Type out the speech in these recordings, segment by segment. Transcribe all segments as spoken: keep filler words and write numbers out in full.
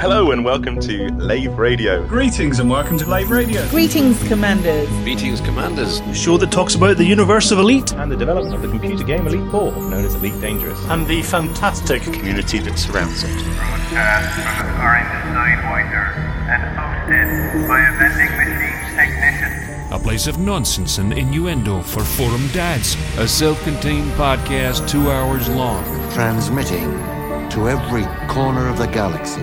Hello and welcome to Lave Radio. Greetings and welcome to Lave Radio. Greetings, Commanders. Greetings, Commanders. A show that talks about the universe of Elite. And the development of the computer game Elite four, known as Elite Dangerous. And the fantastic community that surrounds it. Broadcast from the Orange Sidewinder and hosted by a vending machine technician. A place of nonsense and innuendo for forum dads. A self-contained podcast two hours long. Transmitting to every corner of the galaxy.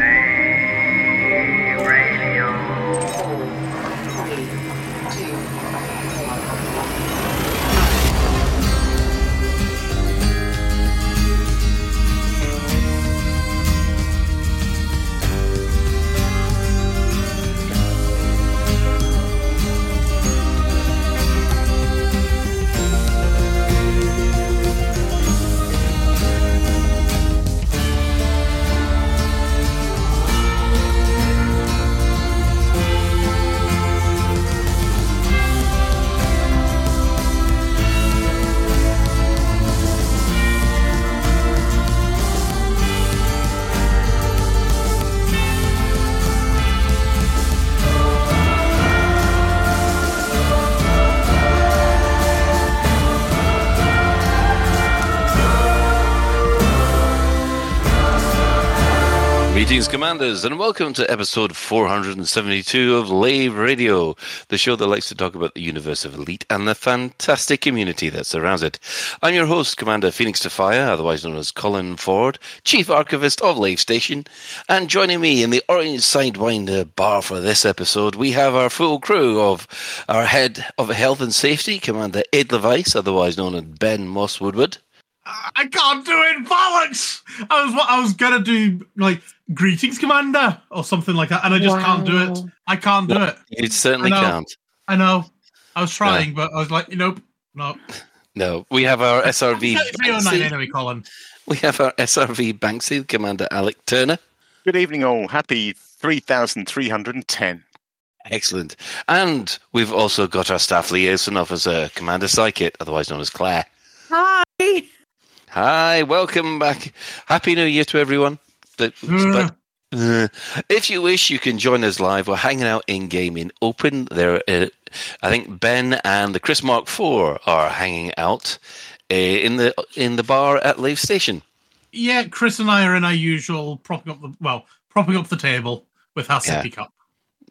Radio. Greetings, Commanders, and welcome to episode four hundred seventy-two of Lave Radio, the show that likes to talk about the universe of Elite and the fantastic community that surrounds it. I'm your host, Commander Phoenix Tafaya, otherwise known as Colin Ford, Chief Archivist of Lave Station, and joining me in the Orange Sidewinder bar for this episode, we have our full crew of our Head of Health and Safety, Commander Ed Levice, otherwise known as Ben Moss Woodward. I can't do it, bollocks! I was I was gonna do like greetings, Commander, or something like that, and I just wow. can't do it. I can't do it. You certainly I can't. I know. I was trying, no. but I was like, nope, nope. No, we have our S R V. Banksy. Anyway, Colin. We have our S R V Banksy, Commander Alec Turner. Good evening, all. Happy three thousand three hundred and ten. Excellent. And we've also got our staff liaison officer, Commander Psykit, otherwise known as Claire. Hi. Hi, welcome back. Happy New Year to everyone. But if you wish, you can join us live. We're hanging out in-game in open. There, uh, I think Ben and the Chris Mark four are hanging out uh, in the in the bar at Lave Station. Yeah, Chris and I are in our usual propping up the well, propping up the table with our sippy yeah. cup.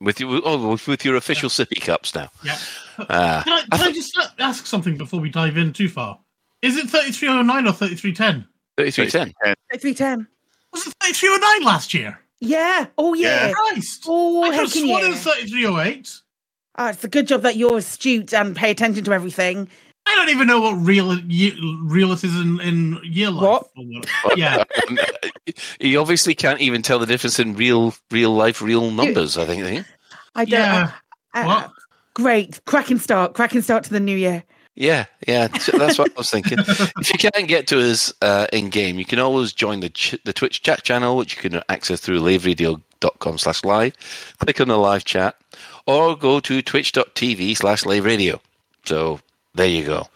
With you, oh, with your official yeah. sippy cups now. Yeah. Uh, can I, can I, th- I just ask something before we dive in too far? Is it thirty-three oh nine or thirty-three ten? thirty-three ten. thirty-three ten. Was it thirty-three oh nine last year? Yeah. Oh, yeah. yeah. Christ. Oh, I could have sworn it was thirty-three oh eight. Oh, it's a good job that you're astute and pay attention to everything. I don't even know what real, real it is in, in year life. What? Yeah. You obviously can't even tell the difference in real real life, real numbers, I think. Eh? I don't. Yeah. Uh, what? Uh, great. Cracking start. Cracking start to the new year. Yeah, yeah, that's what I was thinking. If you can't get to us uh, in-game, you can always join the ch- the Twitch chat channel, which you can access through laveradio.com slash live. Click on the live chat, or go to twitch.tv slash laveradio. So there you go.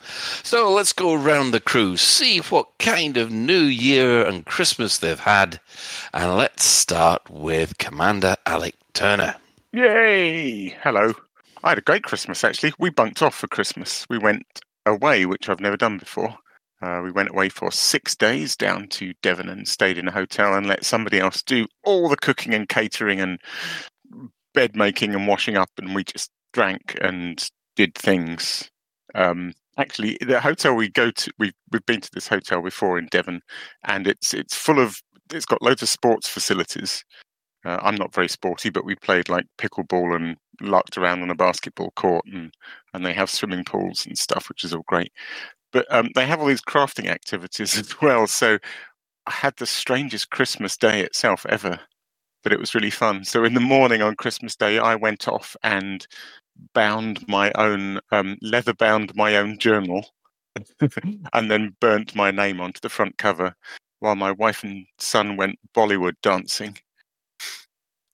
So let's go around the crew, see what kind of New Year and Christmas they've had, and let's start with Commander Alec Turner. Yay! Hello. I had a great Christmas, actually. We bunked off for Christmas. We went away, which I've never done before. Uh, we went away for six days down to Devon and stayed in a hotel and let somebody else do all the cooking and catering and bed making and washing up. And we just drank and did things. Um, actually, the hotel we go to, we've, we've been to this hotel before in Devon, and it's it's full of, it's got loads of sports facilities. Uh, I'm not very sporty, but we played like pickleball and larked around on a basketball court, and, and they have swimming pools and stuff, which is all great. But um, they have all these crafting activities as well. So I had the strangest Christmas day itself ever, but it was really fun. So in the morning on Christmas Day, I went off and bound my own, um, leather bound my own journal and then burnt my name onto the front cover while my wife and son went Bollywood dancing.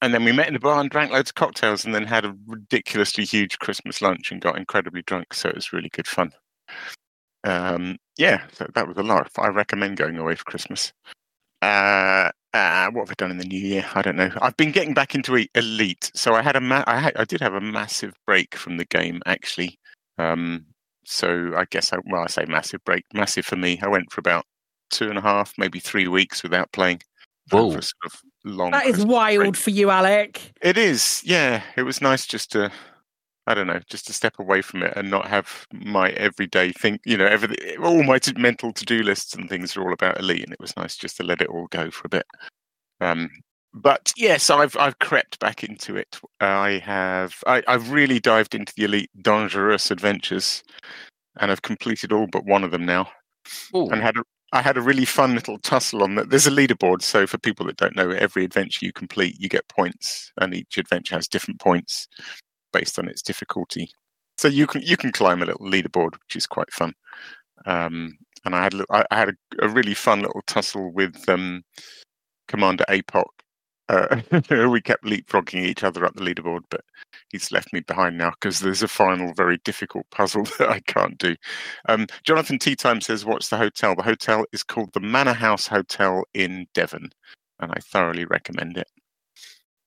And then we met in the bar and drank loads of cocktails and then had a ridiculously huge Christmas lunch and got incredibly drunk. So it was really good fun. Um, yeah, so that was a lot. I recommend going away for Christmas. Uh, uh, what have I done in the new year? I don't know. I've been getting back into Elite. So I had a ma- I, had, I did have a massive break from the game, actually. Um, so I guess, I, well, I say massive break. Massive for me. I went for about two and a half, maybe three weeks without playing. Whoa. For sort of long that is wild break. For you, Alec. It is, yeah. It was nice just to, I don't know, just to step away from it and not have my everyday thing, you know, everything, all my t- mental to-do lists and things are all about Elite, and it was nice just to let it all go for a bit. Um, but yes, yeah, so I've I've crept back into it. I have, I, I've really dived into the Elite Dangerous Adventures, and I've completed all but one of them now. Ooh. And had a I had a really fun little tussle on that. There's a leaderboard. So for people that don't know, every adventure you complete, you get points, and each adventure has different points based on its difficulty. So you can you can climb a little leaderboard, which is quite fun. Um, and I had I had a, a really fun little tussle with um, Commander APOC. Uh, we kept leapfrogging each other up the leaderboard, but he's left me behind now because there's a final very difficult puzzle that I can't do. Um, Jonathan Tea Time says, what's the hotel? The hotel is called the Manor House Hotel in Devon, and I thoroughly recommend it.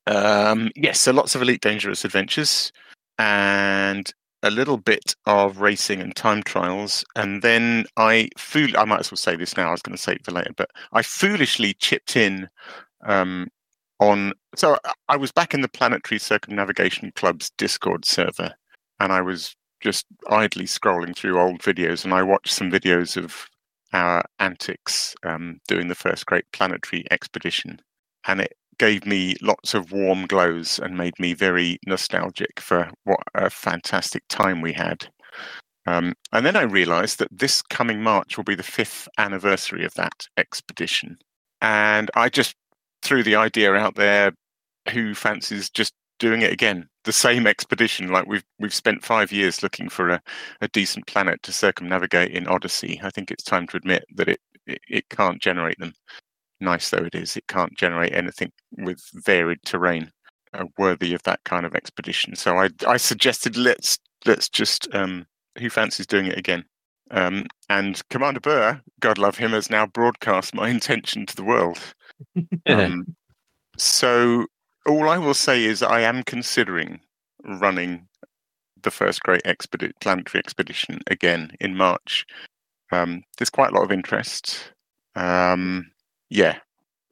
Um, yes, so lots of Elite Dangerous Adventures and a little bit of racing and time trials. And then I fool- I might as well say this now. I was going to save it for later, but I foolishly chipped in... Um, On, so I was back in the Planetary Circumnavigation Club's Discord server, and I was just idly scrolling through old videos, and I watched some videos of our antics um, doing the first great planetary expedition, and it gave me lots of warm glows and made me very nostalgic for what a fantastic time we had. Um, and then I realised that this coming March will be the fifth anniversary of that expedition, and I just threw the idea out there, who fancies just doing it again, the same expedition? Like we've we've spent five years looking for a, a decent planet to circumnavigate in Odyssey. I think it's time to admit that it, it it can't generate them. Nice though it is, it can't generate anything with varied terrain uh, worthy of that kind of expedition. So I I suggested let's let's just um, who fancies doing it again? Um, and Commander Burr, God love him, has now broadcast my intention to the world. um, so all I will say is I am considering running the first great expedi- planetary expedition again in March. Um, there's quite a lot of interest. Um, yeah.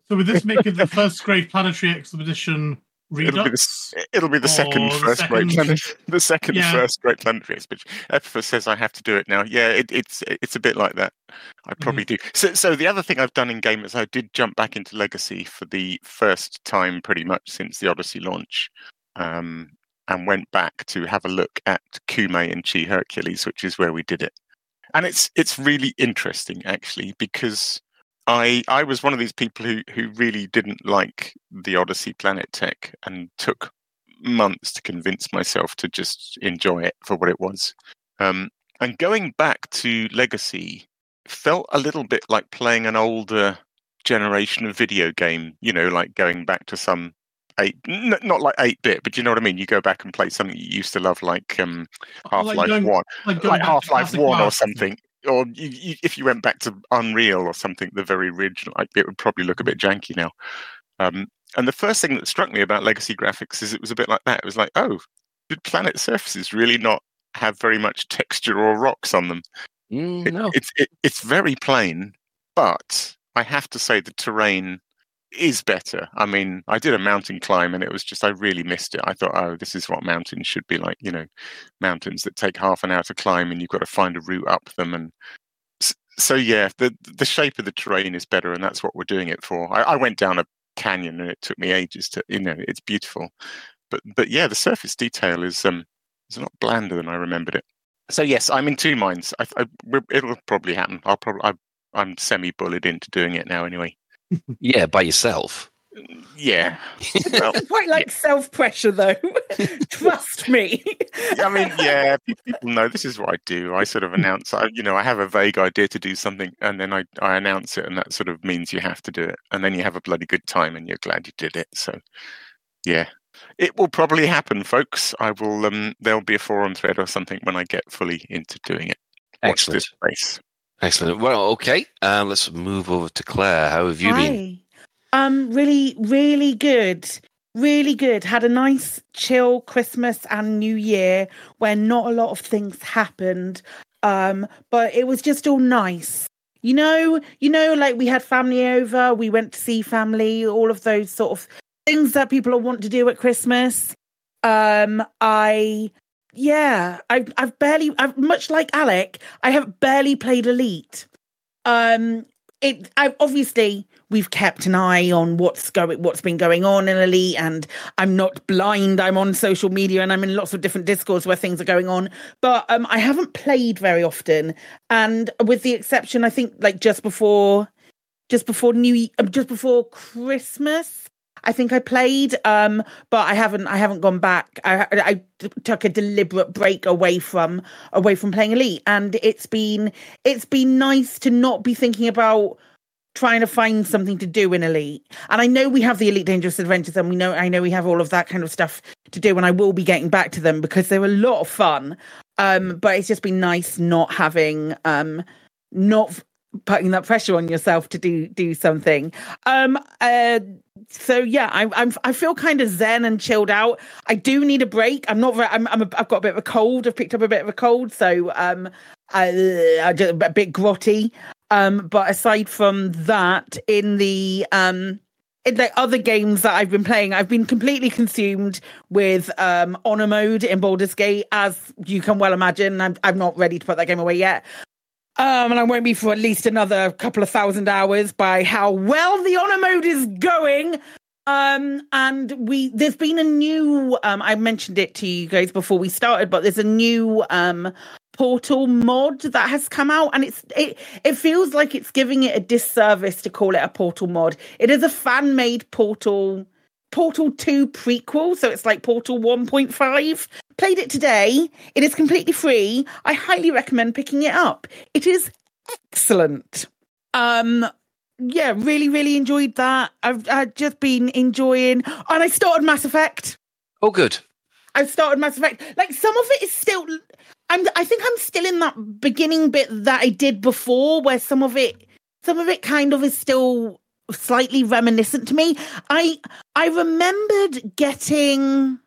So would this make it the first great planetary expedition Redux? It'll be the, it'll be the second, first, second... Great planet, the second yeah. first great planetary expedition. Ephesus says I have to do it now. Yeah, it, it's it's a bit like that. I probably mm. do. So, so the other thing I've done in game is I did jump back into Legacy for the first time pretty much since the Odyssey launch, um, and went back to have a look at Kume and Chi Hercules, which is where we did it. And it's it's really interesting actually, because I, I was one of these people who, who really didn't like the Odyssey planet tech and took months to convince myself to just enjoy it for what it was. Um, and going back to Legacy felt a little bit like playing an older generation of video game, you know, like going back to some eight, n- not like eight-bit, but you know what I mean? You go back and play something you used to love, like um, Half-Life like going, one, like, like Half-Life one or something. Or you, you, if you went back to Unreal or something, the very original, it would probably look a bit janky now. Um, and the first thing that struck me about Legacy graphics is it was a bit like that. It was like, oh, did planet surfaces really not have very much texture or rocks on them? Mm, it, no. it, it, it's very plain, but I have to say the terrain is better. I mean, I did a mountain climb and it was just, I really missed it. I thought, oh, this is what mountains should be like, you know, mountains that take half an hour to climb and you've got to find a route up them. And so, so yeah, the the shape of the terrain is better, and that's what we're doing it for. I, I went down a canyon and it took me ages to, you know, it's beautiful. But but yeah, the surface detail is um is a lot blander than I remembered it. So yes, I'm in two minds. I, I, it'll probably happen. I'll probably, I, I'm semi-bullied into doing it now anyway. Yeah, by yourself. Yeah. Well, quite like yeah. self-pressure, though. Trust me. I mean, yeah, people know this is what I do. I sort of announce, I, you know, I have a vague idea to do something, and then I, I announce it, and that sort of means you have to do it. And then you have a bloody good time, and you're glad you did it. So Yeah. It will probably happen, folks. I will. Um, there'll be a forum thread or something when I get fully into doing it. Watch Excellent. This space. Excellent. Well, okay. Uh, let's move over to Claire. How have you Hi. been? Um, really, really good. Really good. Had a nice, chill Christmas and New Year where not a lot of things happened, um, but it was just all nice. You know, you know, like we had family over. We went to see family. All of those sort of things that people want to do at Christmas. Um, I, yeah, I, I've barely, I've, much like Alec, I have barely played Elite. Um, it, I obviously we've kept an eye on what's going, what's been going on in Elite, and I'm not blind. I'm on social media and I'm in lots of different discords where things are going on. But um, I haven't played very often, and with the exception, I think, like just before, just before New, just before Christmas. I think I played, um, but I haven't. I haven't gone back. I, I took a deliberate break away from away from playing Elite, and it's been it's been nice to not be thinking about trying to find something to do in Elite. And I know we have the Elite Dangerous Adventures, and we know I know we have all of that kind of stuff to do, and I will be getting back to them because they're a lot of fun. Um, but it's just been nice not having um, not. putting that pressure on yourself to do do something. Um uh so yeah, I I'm I feel kind of zen and chilled out. I do need a break. I'm not very, I'm, I'm a, I've got a bit of a cold. I've picked up a bit of a cold, so um I, I just, a bit grotty. Um but aside from that, in the um in the other games that I've been playing, I've been completely consumed with um honor mode in Baldur's Gate, as you can well imagine. I'm I'm not ready to put that game away yet. Um, and I won't be for at least another couple of thousand hours by how well the honor mode is going. Um, and we there's been a new, um, I mentioned it to you guys before we started, but there's a new um, portal mod that has come out. And it's it, it feels like it's giving it a disservice to call it a portal mod. It is a fan-made portal, Portal two prequel. So it's like Portal one point five. Played it today. It is completely free. I highly recommend picking it up. It is excellent. Um, yeah, really, really enjoyed that. I've, I've just been enjoying, and I started Mass Effect. Oh, good. I've started Mass Effect. Like, some of it is still. I'm. I think I'm still in that beginning bit that I did before, where some of it, some of it, kind of is still slightly reminiscent to me. I I remembered getting.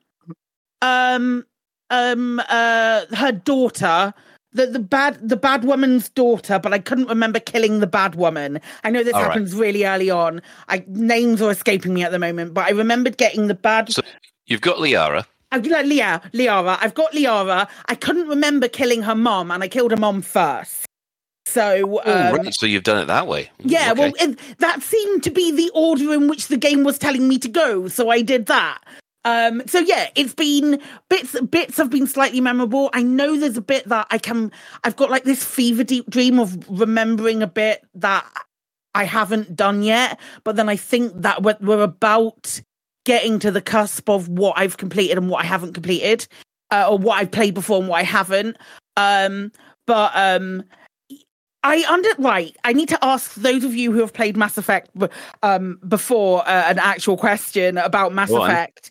Um. um uh her daughter, the the bad the bad woman's daughter, but I couldn't remember killing the bad woman. I know this All happens right. really early on. I names are escaping me at the moment, but I remembered getting the bad. So you've got Liara. I like Liara. Liara. I've got Liara. I couldn't remember killing her mom, and I killed her mom first. So, um, oh, right. so you've done it that way. Yeah, okay. well, it, that seemed to be the order in which the game was telling me to go, so I did that. Um, so yeah, it's been bits, bits have been slightly memorable. I know there's a bit that I can, I've got like this fever deep dream of remembering a bit that I haven't done yet, but then I think that we're, we're about getting to the cusp of what I've completed and what I haven't completed, uh, or what I've played before and what I haven't. Um, but, um, I under right. I need to ask those of you who have played Mass Effect, um, before, uh, an actual question about Mass Go Effect. On.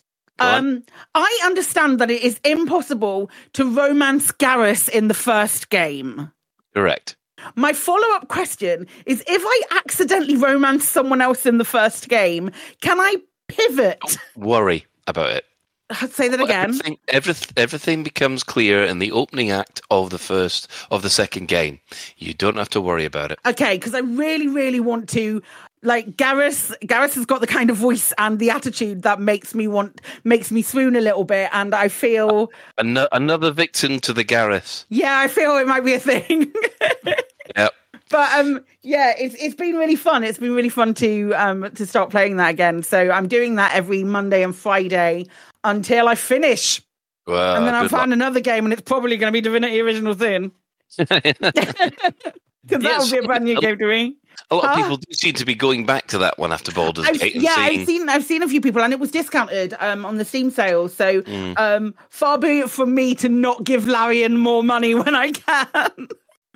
Um, I understand that it is impossible to romance Garrus in the first game. Correct. My follow-up question is, if I accidentally romance someone else in the first game, can I pivot? Don't worry about it. Say that again. Everything, everyth- everything becomes clear in the opening act of the first of the second game. You don't have to worry about it. Okay, because I really, really want to. Like Garrus, Garrus has got the kind of voice and the attitude that makes me want, makes me swoon a little bit, and I feel An- another victim to the Garrus. Yeah, I feel it might be a thing. Yep. But um, yeah, it's it's been really fun. It's been really fun to um to start playing that again. So I'm doing that every Monday and Friday until I finish, well, and then I'll find luck. Another game, and it's probably going to be Divinity Original Sin. Because that yes. would be a brand new game to me. A lot huh? of people do seem to be going back to that one after Baldur's Gate. Yeah, seeing... I've seen I've seen a few people, and it was discounted um, on the Steam sale. So mm. um, far be it from me to not give Larian more money when I can.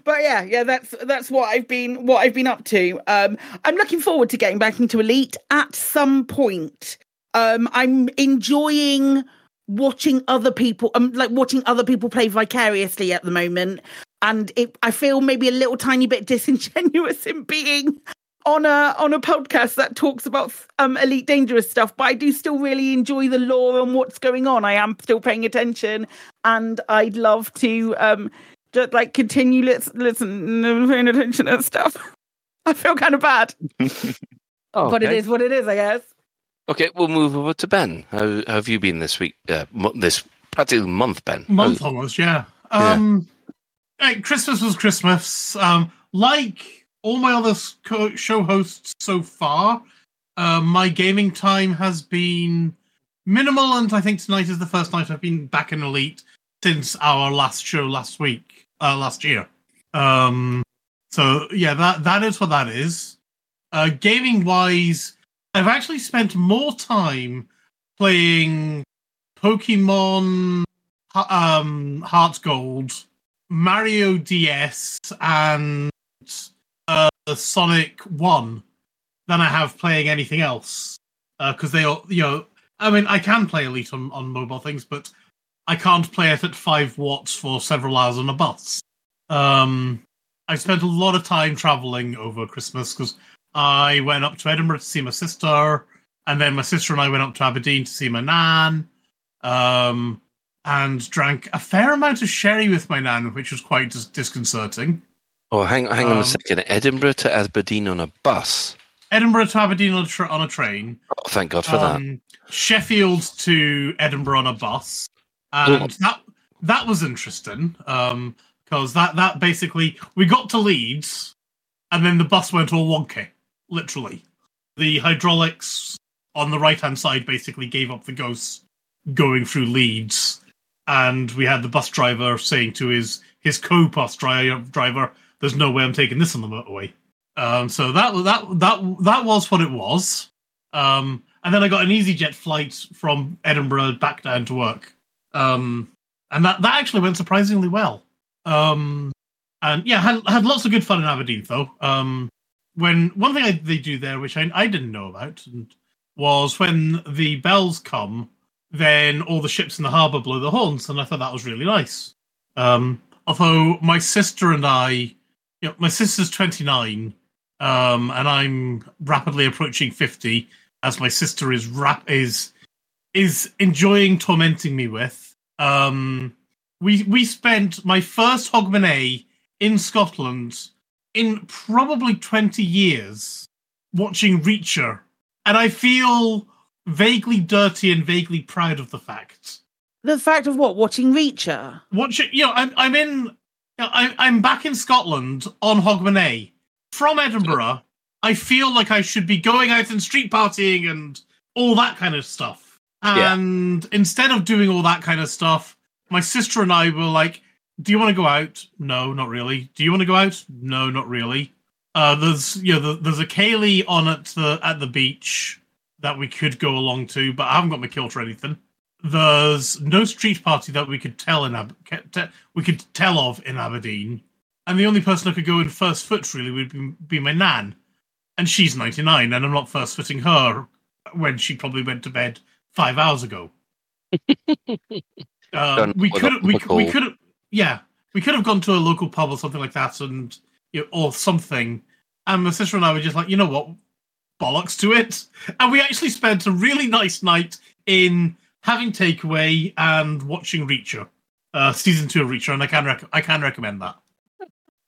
But yeah, yeah, that's that's what I've been what I've been up to. Um, I'm looking forward to getting back into Elite at some point. Um, I'm enjoying watching other people, um, like watching other people play vicariously at the moment. And it, I feel maybe a little tiny bit disingenuous in being on a on a podcast that talks about um, Elite Dangerous stuff, but I do still really enjoy the lore and what's going on. I am still paying attention, and I'd love to um, just like continue let's listen and paying attention and stuff. I feel kind of bad, oh, but okay. It is what it is, I guess. Okay, we'll move over to Ben. How, how have you been this week? Uh, this practically month, Ben. Month how, almost, yeah. Um, yeah. Christmas was Christmas. Um, like all my other co- show hosts so far, uh, my gaming time has been minimal, and I think tonight is the first night I've been back in Elite since our last show last week, uh, last year. Um, so, yeah, that that is what that is. Uh, gaming-wise, I've actually spent more time playing Pokemon um, Heart Gold, Mario D S, and uh, Sonic one than I have playing anything else. Because uh, they all, you know, I mean, I can play Elite on, on mobile things, but I can't play it at five watts for several hours on a bus. Um, I spent a lot of time travelling over Christmas because I went up to Edinburgh to see my sister, and then my sister and I went up to Aberdeen to see my nan. Um... And drank a fair amount of sherry with my nan, which was quite dis- disconcerting. Oh, hang, hang um, on a second. Edinburgh to Aberdeen on a bus? Edinburgh to Aberdeen on a, tra- on a train. Oh, thank God for um, that. Sheffield to Edinburgh on a bus. And oh. that that was interesting. Because um, that, that basically, we got to Leeds, and then the bus went all wonky, literally. The hydraulics on the right-hand side basically gave up the ghost going through Leeds. And we had the bus driver saying to his, his co-bus driver, "There's no way I'm taking this on the motorway." Um, so that that that that was what it was. Um, and then I got an EasyJet flight from Edinburgh back down to work, um, and that, that actually went surprisingly well. Um, and yeah, had had lots of good fun in Aberdeen though. Um, when one thing I, they do there, which I I didn't know about, and was when the bells come, then all the ships in the harbour blow the horns, and I thought that was really nice. Um, although my sister and I, you know, my sister's twenty-nine, um, and I'm rapidly approaching fifty, as my sister is rap- is is enjoying tormenting me with. Um, we we spent my first Hogmanay in Scotland in probably twenty years watching Reacher, and I feel vaguely dirty and vaguely proud of the fact. The fact of what? Watching Reacher? Watching, you know, I'm, I'm in, you know, I'm, I'm back in Scotland on Hogmanay from Edinburgh. I feel like I should be going out and street partying and all that kind of stuff. And yeah. Instead of doing all that kind of stuff, my sister and I were like, "Do you want to go out? No, not really. Do you want to go out? No, not really. Uh, there's, you know, the, there's a ceilidh on at the at the beach that we could go along to, but I haven't got my kilt or anything. There's no street party that we could tell in Ab- te- we could tell of in Aberdeen, and the only person who could go in first foot really would be, be my nan, and she's ninety-nine, and I'm not first footing her when she probably went to bed five hours ago." um, we could we we could yeah we could have gone to a local pub or something like that, and you know, or something. And my sister and I were just like, you know what, bollocks to it. And we actually spent a really nice night in having takeaway and watching Reacher, uh, season two of Reacher, and I can rec- I can recommend that.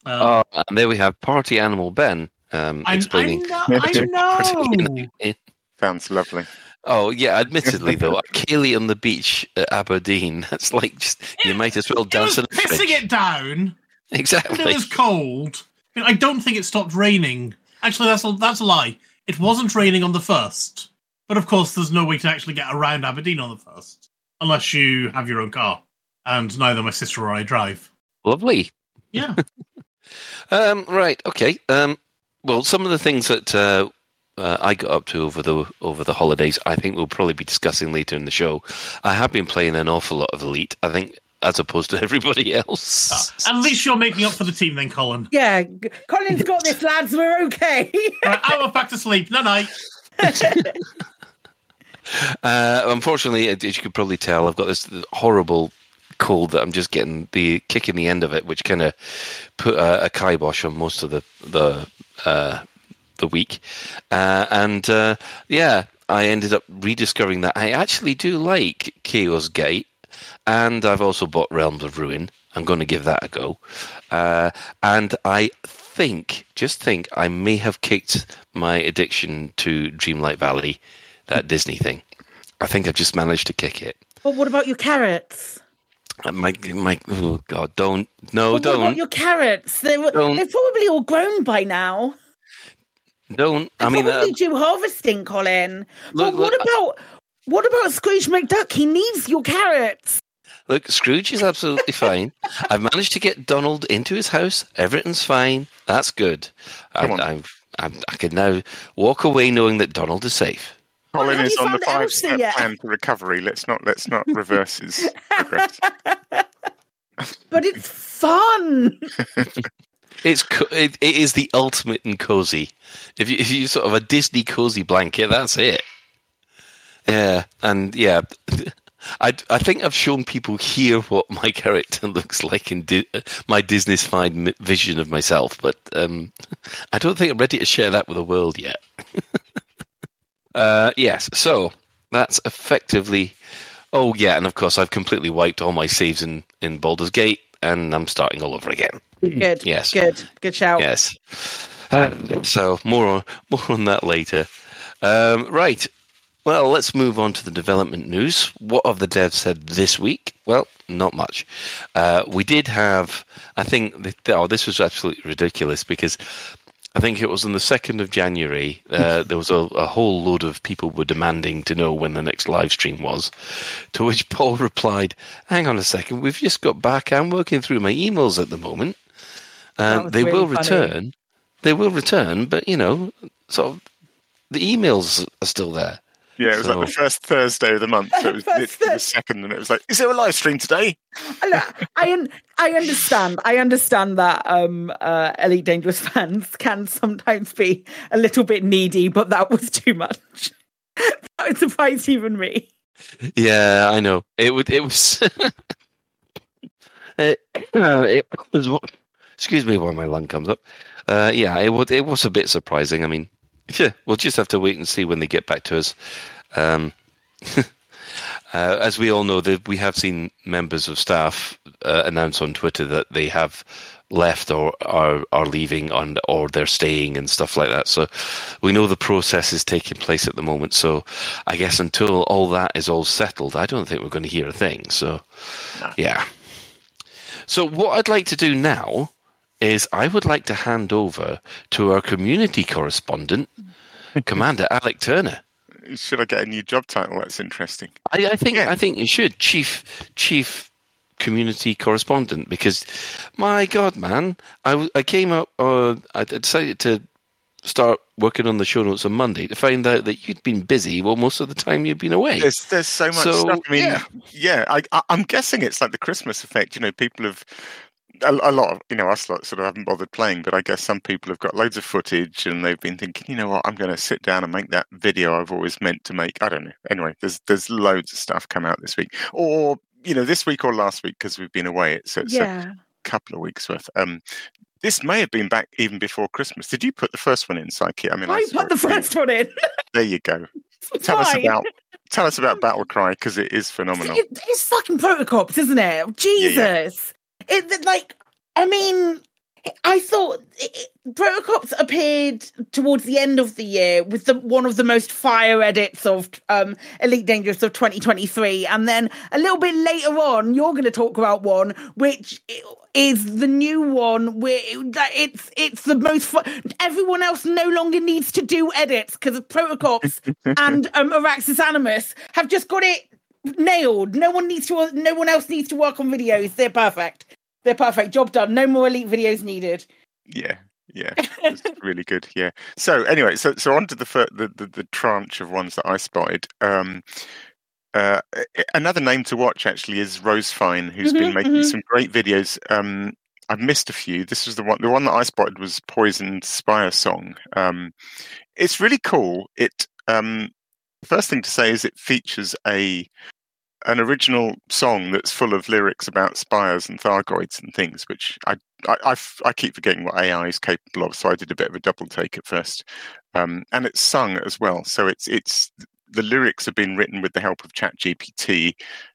Um, oh, and there we have Party Animal Ben um, explaining. I, I know. I know. Sounds lovely. Oh yeah, admittedly though, a ceilidh on the beach at Aberdeen. That's like just it, you might as well dance. It was in pissing it down. Exactly. It was cold. I don't think it stopped raining. Actually, that's a, that's a lie. It wasn't raining on the first, but of course there's no way to actually get around Aberdeen on the first, unless you have your own car, and neither my sister or I drive. Lovely. Yeah. um, right, okay. Um, well, some of the things that uh, uh, I got up to over the over the holidays, I think we'll probably be discussing later in the show. I have been playing an awful lot of Elite, I think, as opposed to everybody else. Uh, at least you're making up for the team then, Colin. Yeah, Colin's got this, lads. We're okay. Right, hour back to sleep. No, no. Uh, unfortunately, as you could probably tell, I've got this horrible cold that I'm just getting the kick in the end of it, which kind of put a, a kibosh on most of the the uh, the week. Uh, and uh, yeah, I ended up rediscovering that I actually do like Chaos Gate, and I've also bought Realms of Ruin. I'm going to give that a go. Uh, and I think, just think, I may have kicked my addiction to Dreamlight Valley, that Disney thing. I think I've just managed to kick it. But what about your carrots? My, my, oh God, don't, no, but don't. What about your carrots? They were, they're probably all grown by now. Don't, I mean... Probably uh, due harvesting, Colin. Look, but what look, about, I, what about Scrooge McDuck? He needs your carrots. Look, Scrooge is absolutely fine. I've managed to get Donald into his house. Everything's fine. That's good. I'm, I'm, I'm, I can now walk away knowing that Donald is safe. Colin well, is on the five-step plan to recovery. Let's not let's not reverse his progress. But it's fun. It's co- it, it is the ultimate in cozy. If you if you sort of a Disney cozy blanket, that's it. Yeah, and yeah. I, I think I've shown people here what my character looks like in di- my Disney-fied vision of myself, but um, I don't think I'm ready to share that with the world yet. uh, yes, so that's effectively... Oh, yeah, and of course I've completely wiped all my saves in, in Baldur's Gate, and I'm starting all over again. Good, yes. good, good shout. Yes. Uh, so more on, more on that later. Um, right. Well, let's move on to the development news. What have the devs said this week? Well, not much. Uh, we did have, I think, the, oh, this was absolutely ridiculous because I think it was on the second of January, uh, there was a, a whole load of people were demanding to know when the next live stream was, to which Paul replied, hang on a second, we've just got back. I'm working through my emails at the moment. Um, they really will funny. return. They will return, but, you know, sort of the emails are still there. Yeah, it was so, like the first Thursday of the month. So it was literally th- the second, and it was like, is there a live stream today? I un- I understand. I understand that um, uh, Elite Dangerous fans can sometimes be a little bit needy, but that was too much. That would surprise even me. Yeah, I know. It would. It was. it, uh, it was. Excuse me while my lung comes up. Uh, yeah, it was. It was a bit surprising. I mean. Yeah, we'll just have to wait and see when they get back to us. Um, uh, as we all know, the, we have seen members of staff uh, announce on Twitter that they have left or are, are leaving on, or they're staying and stuff like that. So we know the process is taking place at the moment. So I guess until all that is all settled, I don't think we're going to hear a thing. So, no. yeah. So what I'd like to do now... is I would like to hand over to our community correspondent, Commander Alec Turner. Should I get a new job title? That's interesting. I, I think yeah. I think you should, Chief Chief Community Correspondent, because my God, man, I, I came up, uh, I decided to start working on the show notes on Monday to find out that you'd been busy. Well, most of the time you'd been away. There's, there's so much so, stuff. I mean, yeah, yeah I, I, I'm guessing it's like the Christmas effect. You know, people have. A, a lot of, you know, us lot sort of haven't bothered playing, but I guess some people have got loads of footage and they've been thinking, you know what, I'm going to sit down and make that video I've always meant to make. I don't know. Anyway, there's there's loads of stuff come out this week, or you know, this week or last week because we've been away. It's, it's yeah. a couple of weeks worth. Um, this may have been back even before Christmas. Did you put the first one in, Psyche? I mean, I, I put the first one in. There you go. Tell us about. Tell us about Battlecry because it is phenomenal. It, it's fucking Protocops, isn't it? Jesus. Yeah, yeah. It, like, I mean, I thought it, it, Protocops appeared towards the end of the year with the, one of the most fire edits of um, Elite Dangerous of twenty twenty-three. And then a little bit later on, you're going to talk about one, which is the new one where it, it's it's the most fun. Everyone else no longer needs to do edits because Protocops and um, Araxis Animus have just got it nailed. No one needs to. No one else needs to work on videos. They're perfect. They're perfect. Job done. No more Elite videos needed. Yeah, yeah, it's really good. Yeah. So anyway, so so onto the fir- the, the the tranche of ones that I spotted. Um, uh, another name to watch actually is Rose Fine, who's mm-hmm, been making mm-hmm. some great videos. Um, I've missed a few. This was the one. The one that I spotted was Poisoned Spire Song. Um, it's really cool. It um. The first thing to say is it features a an original song that's full of lyrics about spires and Thargoids and things, which I I, I, I keep forgetting what A I is capable of, so I did a bit of a double take at first. Um, and it's sung as well, so it's it's the lyrics have been written with the help of ChatGPT,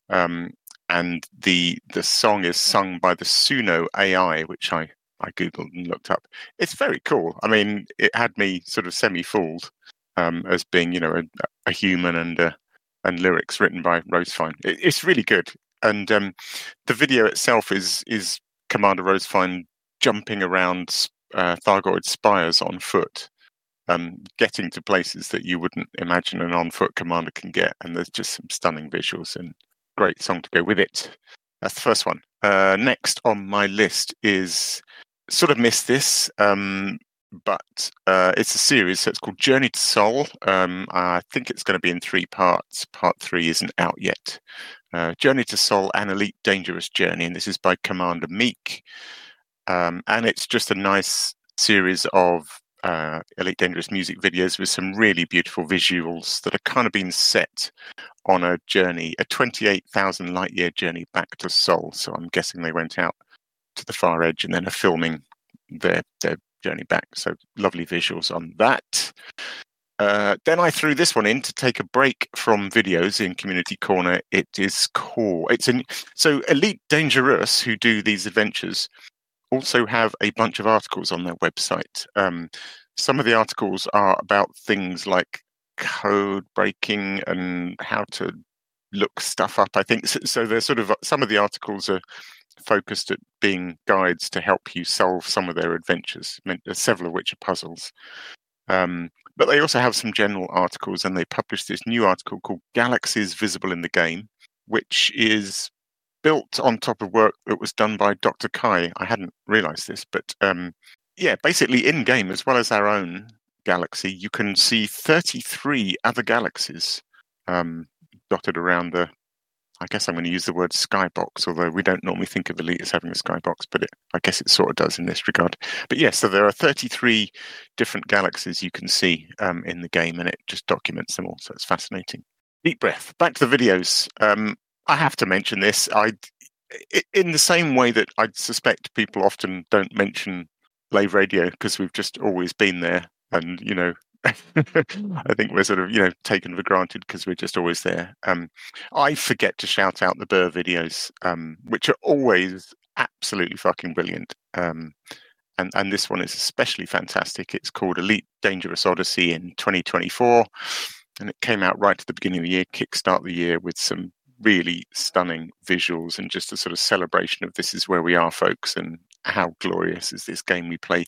um, and the the song is sung by the Suno A I, which I I googled and looked up. It's very cool. I mean, it had me sort of semi-fooled um, as being, you know, a, a human and uh, and lyrics written by Rose Fine. It, it's really good, and um, the video itself is is Commander Rose Fine jumping around uh, Thargoid spires on foot, um, getting to places that you wouldn't imagine an on-foot commander can get. And there's just some stunning visuals and great song to go with it. That's the first one. Uh, next on my list is. Sort of missed this, um, but uh, it's a series, so it's called Journey to Sol. Um, I think it's going to be in three parts. Part three isn't out yet. Uh, Journey to Sol, an Elite Dangerous Journey, and this is by Commander Meek. Um, and it's just a nice series of uh, Elite Dangerous music videos with some really beautiful visuals that are kind of being set on a journey, a twenty-eight thousand light year journey back to Sol. So I'm guessing they went out to the far edge and then are filming their their journey back. So lovely visuals on that. Uh, then I threw this one in to take a break from videos in Community Corner. It is cool. It's in so Elite Dangerous, who do these adventures, also have a bunch of articles on their website. Um, some of the articles are about things like code breaking and how to look stuff up, I think. So, so they're sort of some of the articles are focused at being guides to help you solve some of their adventures, I mean, several of which are puzzles. Um, but they also have some general articles, and they published this new article called Galaxies Visible in the Game, which is built on top of work that was done by Doctor Kai. I hadn't realized this, but um, yeah, basically in-game, as well as our own galaxy, you can see thirty-three other galaxies um, dotted around the I guess I'm going to use the word skybox, although we don't normally think of Elite as having a skybox, but it, I guess it sort of does in this regard. But yeah, so there are thirty-three different galaxies you can see um, in the game, and it just documents them all, so it's fascinating. Deep breath. Back to the videos. Um, I have to mention this. I, in the same way that I suspect people often don't mention live radio because we've just always been there, and, you know, I think we're sort of, you know, taken for granted because we're just always there. Um, I forget to shout out the Burr videos, um, which are always absolutely fucking brilliant. Um, and, and this one is especially fantastic. It's called Elite Dangerous Odyssey in twenty twenty-four. And it came out right at the beginning of the year, kickstart the year with some really stunning visuals and just a sort of celebration of this is where we are, folks, and how glorious is this game we play.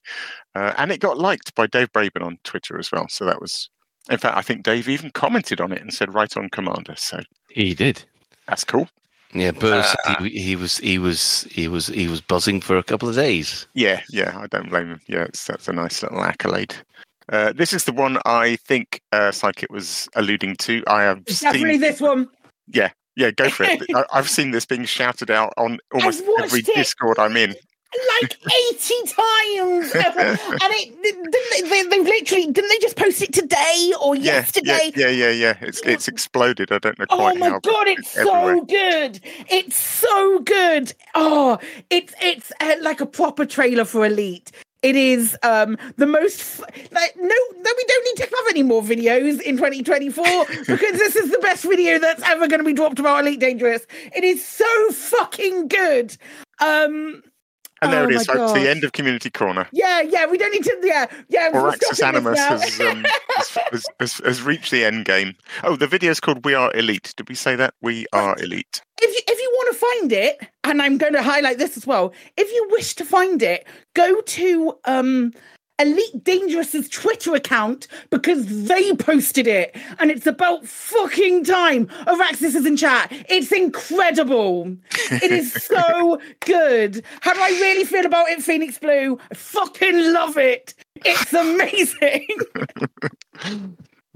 Uh, and it got liked by Dave Braben on Twitter as well. So that was, in fact, I think Dave even commented on it and said, right on, Commander. So he did. That's cool. Yeah, Burr uh, he, he was he was he was he was buzzing for a couple of days. Yeah, yeah, I don't blame him. Yeah, it's, that's a nice little accolade. Uh, this is the one I think uh, Psychic was alluding to. I have it's seen... definitely this one. Yeah, yeah, go for it. I, I've seen this being shouted out on almost every it. Discord I'm in. Like eighty times, and it didn't they, they've literally didn't they just post it today or yeah, yesterday? Yeah, yeah, yeah, yeah. It's it's exploded. I don't know quite. Oh my how, god, it's, it's so everywhere. Good! It's so good. Oh, it's it's uh, like a proper trailer for Elite. It is um, the most f- like no, no, we don't need to have any more videos in twenty twenty-four because this is the best video that's ever going to be dropped about Elite Dangerous. It is so fucking good. Um. And there oh it is, folks, the end of Community Corner. Yeah, yeah, we don't need to, yeah. yeah. Or Axis Animus has, um, has, has, has, has reached the end game. Oh, the video's called We Are Elite. Did we say that? We Are Elite. If you, if you want to find it, and I'm going to highlight this as well, if you wish to find it, go to um, Elite Dangerous's Twitter account because they posted it. And it's about fucking time. Araxis is in chat. It's incredible. It is so good. How do I really feel about it, Phoenix Blue? I fucking love it. It's amazing.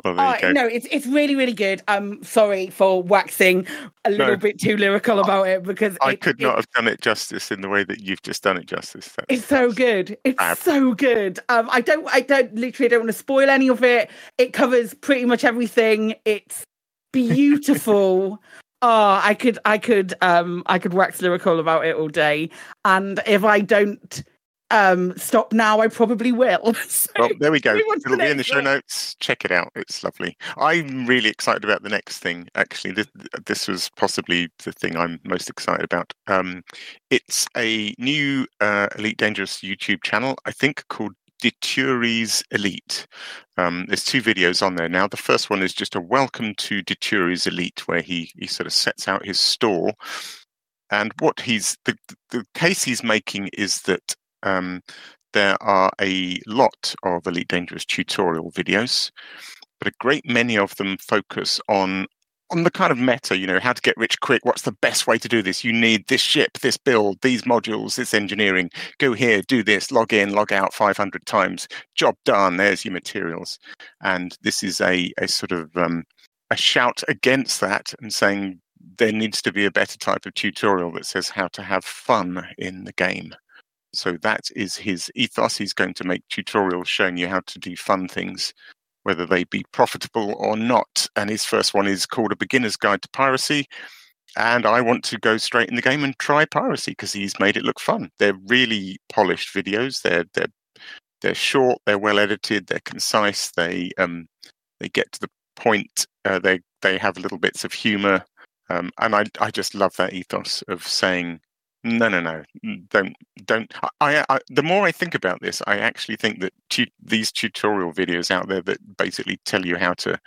Well, there you uh, go. No, it's it's really, really good. I'm sorry for waxing a little no, bit too lyrical about I, it because I it, could not it, have done it justice in the way that you've just done it justice. That's, it's so good. It's fab. so good. Um, I don't, I don't, literally, I don't want to spoil any of it. It covers pretty much everything. It's beautiful. Oh, I could, I could, um, I could wax lyrical about it all day. And if I don't um, stop now, I probably will. So well, there we go. It'll be in the show notes. Check it out. It's lovely. I'm really excited about the next thing. Actually, this, this was possibly the thing I'm most excited about. Um, it's a new uh, Elite Dangerous YouTube channel, I think, called Deturies Elite. Um, there's two videos on there now. The first one is just a welcome to Deturies Elite, where he, he sort of sets out his store. And what he's the, the case he's making is that um, there are a lot of Elite Dangerous tutorial videos, but a great many of them focus on on the kind of meta, you know, how to get rich quick, what's the best way to do this? You need this ship, this build, these modules, this engineering, go here, do this, log in, log out five hundred times, job done, there's your materials. And this is a, a sort of um, a shout against that and saying there needs to be a better type of tutorial that says how to have fun in the game. So that is his ethos. He's going to make tutorials showing you how to do fun things, whether they be profitable or not. And his first one is called A Beginner's Guide to Piracy. And I want to go straight in the game and try piracy because he's made it look fun. They're really polished videos. They're they're they're short. They're well edited. They're concise. They um they get to the point. Uh, they they have little bits of humour. Um, and I I just love that ethos of saying, No, no, no! Don't, don't. I, I, the more I think about this, I actually think that tu- these tutorial videos out there that basically tell you how to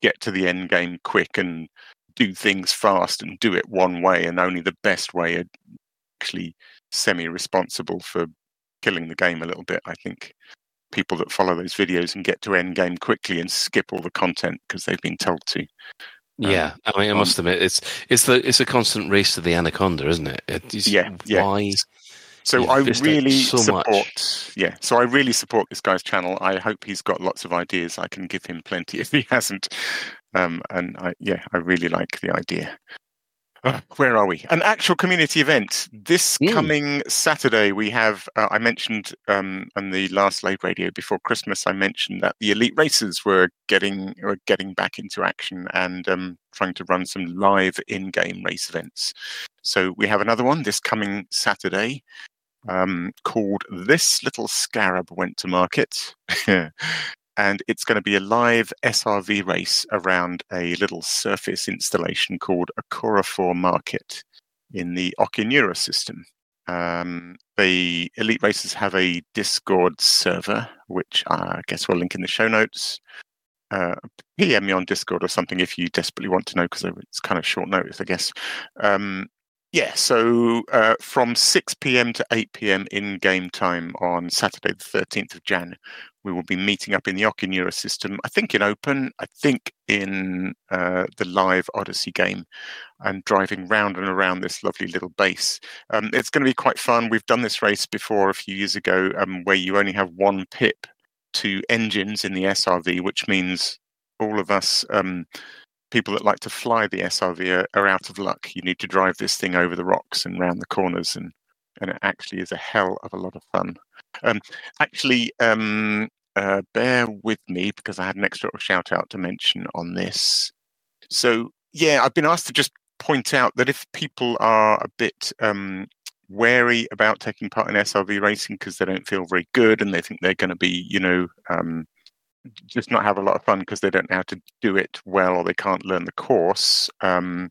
get to the end game quick and do things fast and do it one way and only the best way are actually semi-responsible for killing the game a little bit. I think people that follow those videos and get to end game quickly and skip all the content because they've been told to. Yeah, I mean, I must admit, it's it's the it's a constant race to the anaconda, isn't it? It's, yeah, yeah. Why so I really so support. Much. Yeah, so I really support this guy's channel. I hope he's got lots of ideas. I can give him plenty if he hasn't. Um, and I, yeah, I really like the idea. Uh, where are we? An actual community event this mm. coming Saturday. We have. Uh, I mentioned um, on the last live radio before Christmas. I mentioned that the Elite Racers were getting were getting back into action and um, trying to run some live in-game race events. So we have another one this coming Saturday um, called "This Little Scarab Went to Market." And it's going to be a live S R V race around a little surface installation called a Corophore Market in the Okinura system. Um, the Elite Racers have a Discord server, which I guess we'll link in the show notes. Uh, P M me on Discord or something if you desperately want to know, because it's kind of short notice, I guess. Um, yeah, so uh, from six p.m. to eight p.m. in-game time on Saturday the thirteenth of January, we will be meeting up in the Okinura system, I think in Open, I think in uh, the live Odyssey game, and driving round and around this lovely little base. Um, it's going to be quite fun. We've done this race before a few years ago um, where you only have one pip, two engines in the S R V, which means all of us um, people that like to fly the S R V are, are out of luck. You need to drive this thing over the rocks and round the corners, and, and it actually is a hell of a lot of fun. Um, actually, um, uh, bear with me because I had an extra shout out to mention on this. So, yeah, I've been asked to just point out that if people are a bit um, wary about taking part in S R V racing because they don't feel very good and they think they're going to be, you know, um, just not have a lot of fun because they don't know how to do it well or they can't learn the course. Um,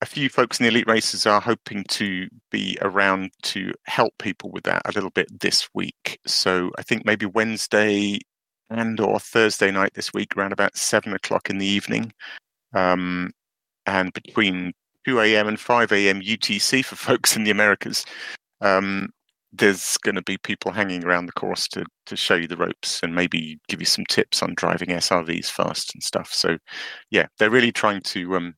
A few folks in the Elite Racers are hoping to be around to help people with that a little bit this week. So I think maybe Wednesday and or Thursday night this week, around about seven o'clock in the evening. Um, and between two a.m. and five a.m. U T C for folks in the Americas, um, there's going to be people hanging around the course to, to show you the ropes and maybe give you some tips on driving S R Vs fast and stuff. So, yeah, they're really trying to... Um,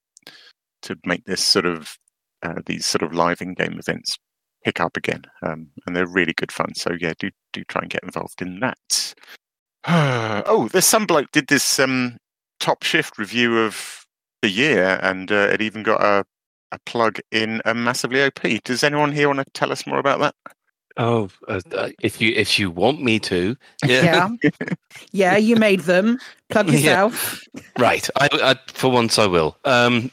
to make this sort of uh, these sort of live in-game events pick up again, um, and they're really good fun. So yeah, do do try and get involved in that. Oh, there's some bloke did this um, Top Shift review of the year, and uh, it even got a, a plug in a Massively O P. Does anyone here want to tell us more about that? Oh, uh, if you if you want me to, yeah, yeah, yeah you made them. Plug yourself, yeah. Right? I, I, for once, I will. Um,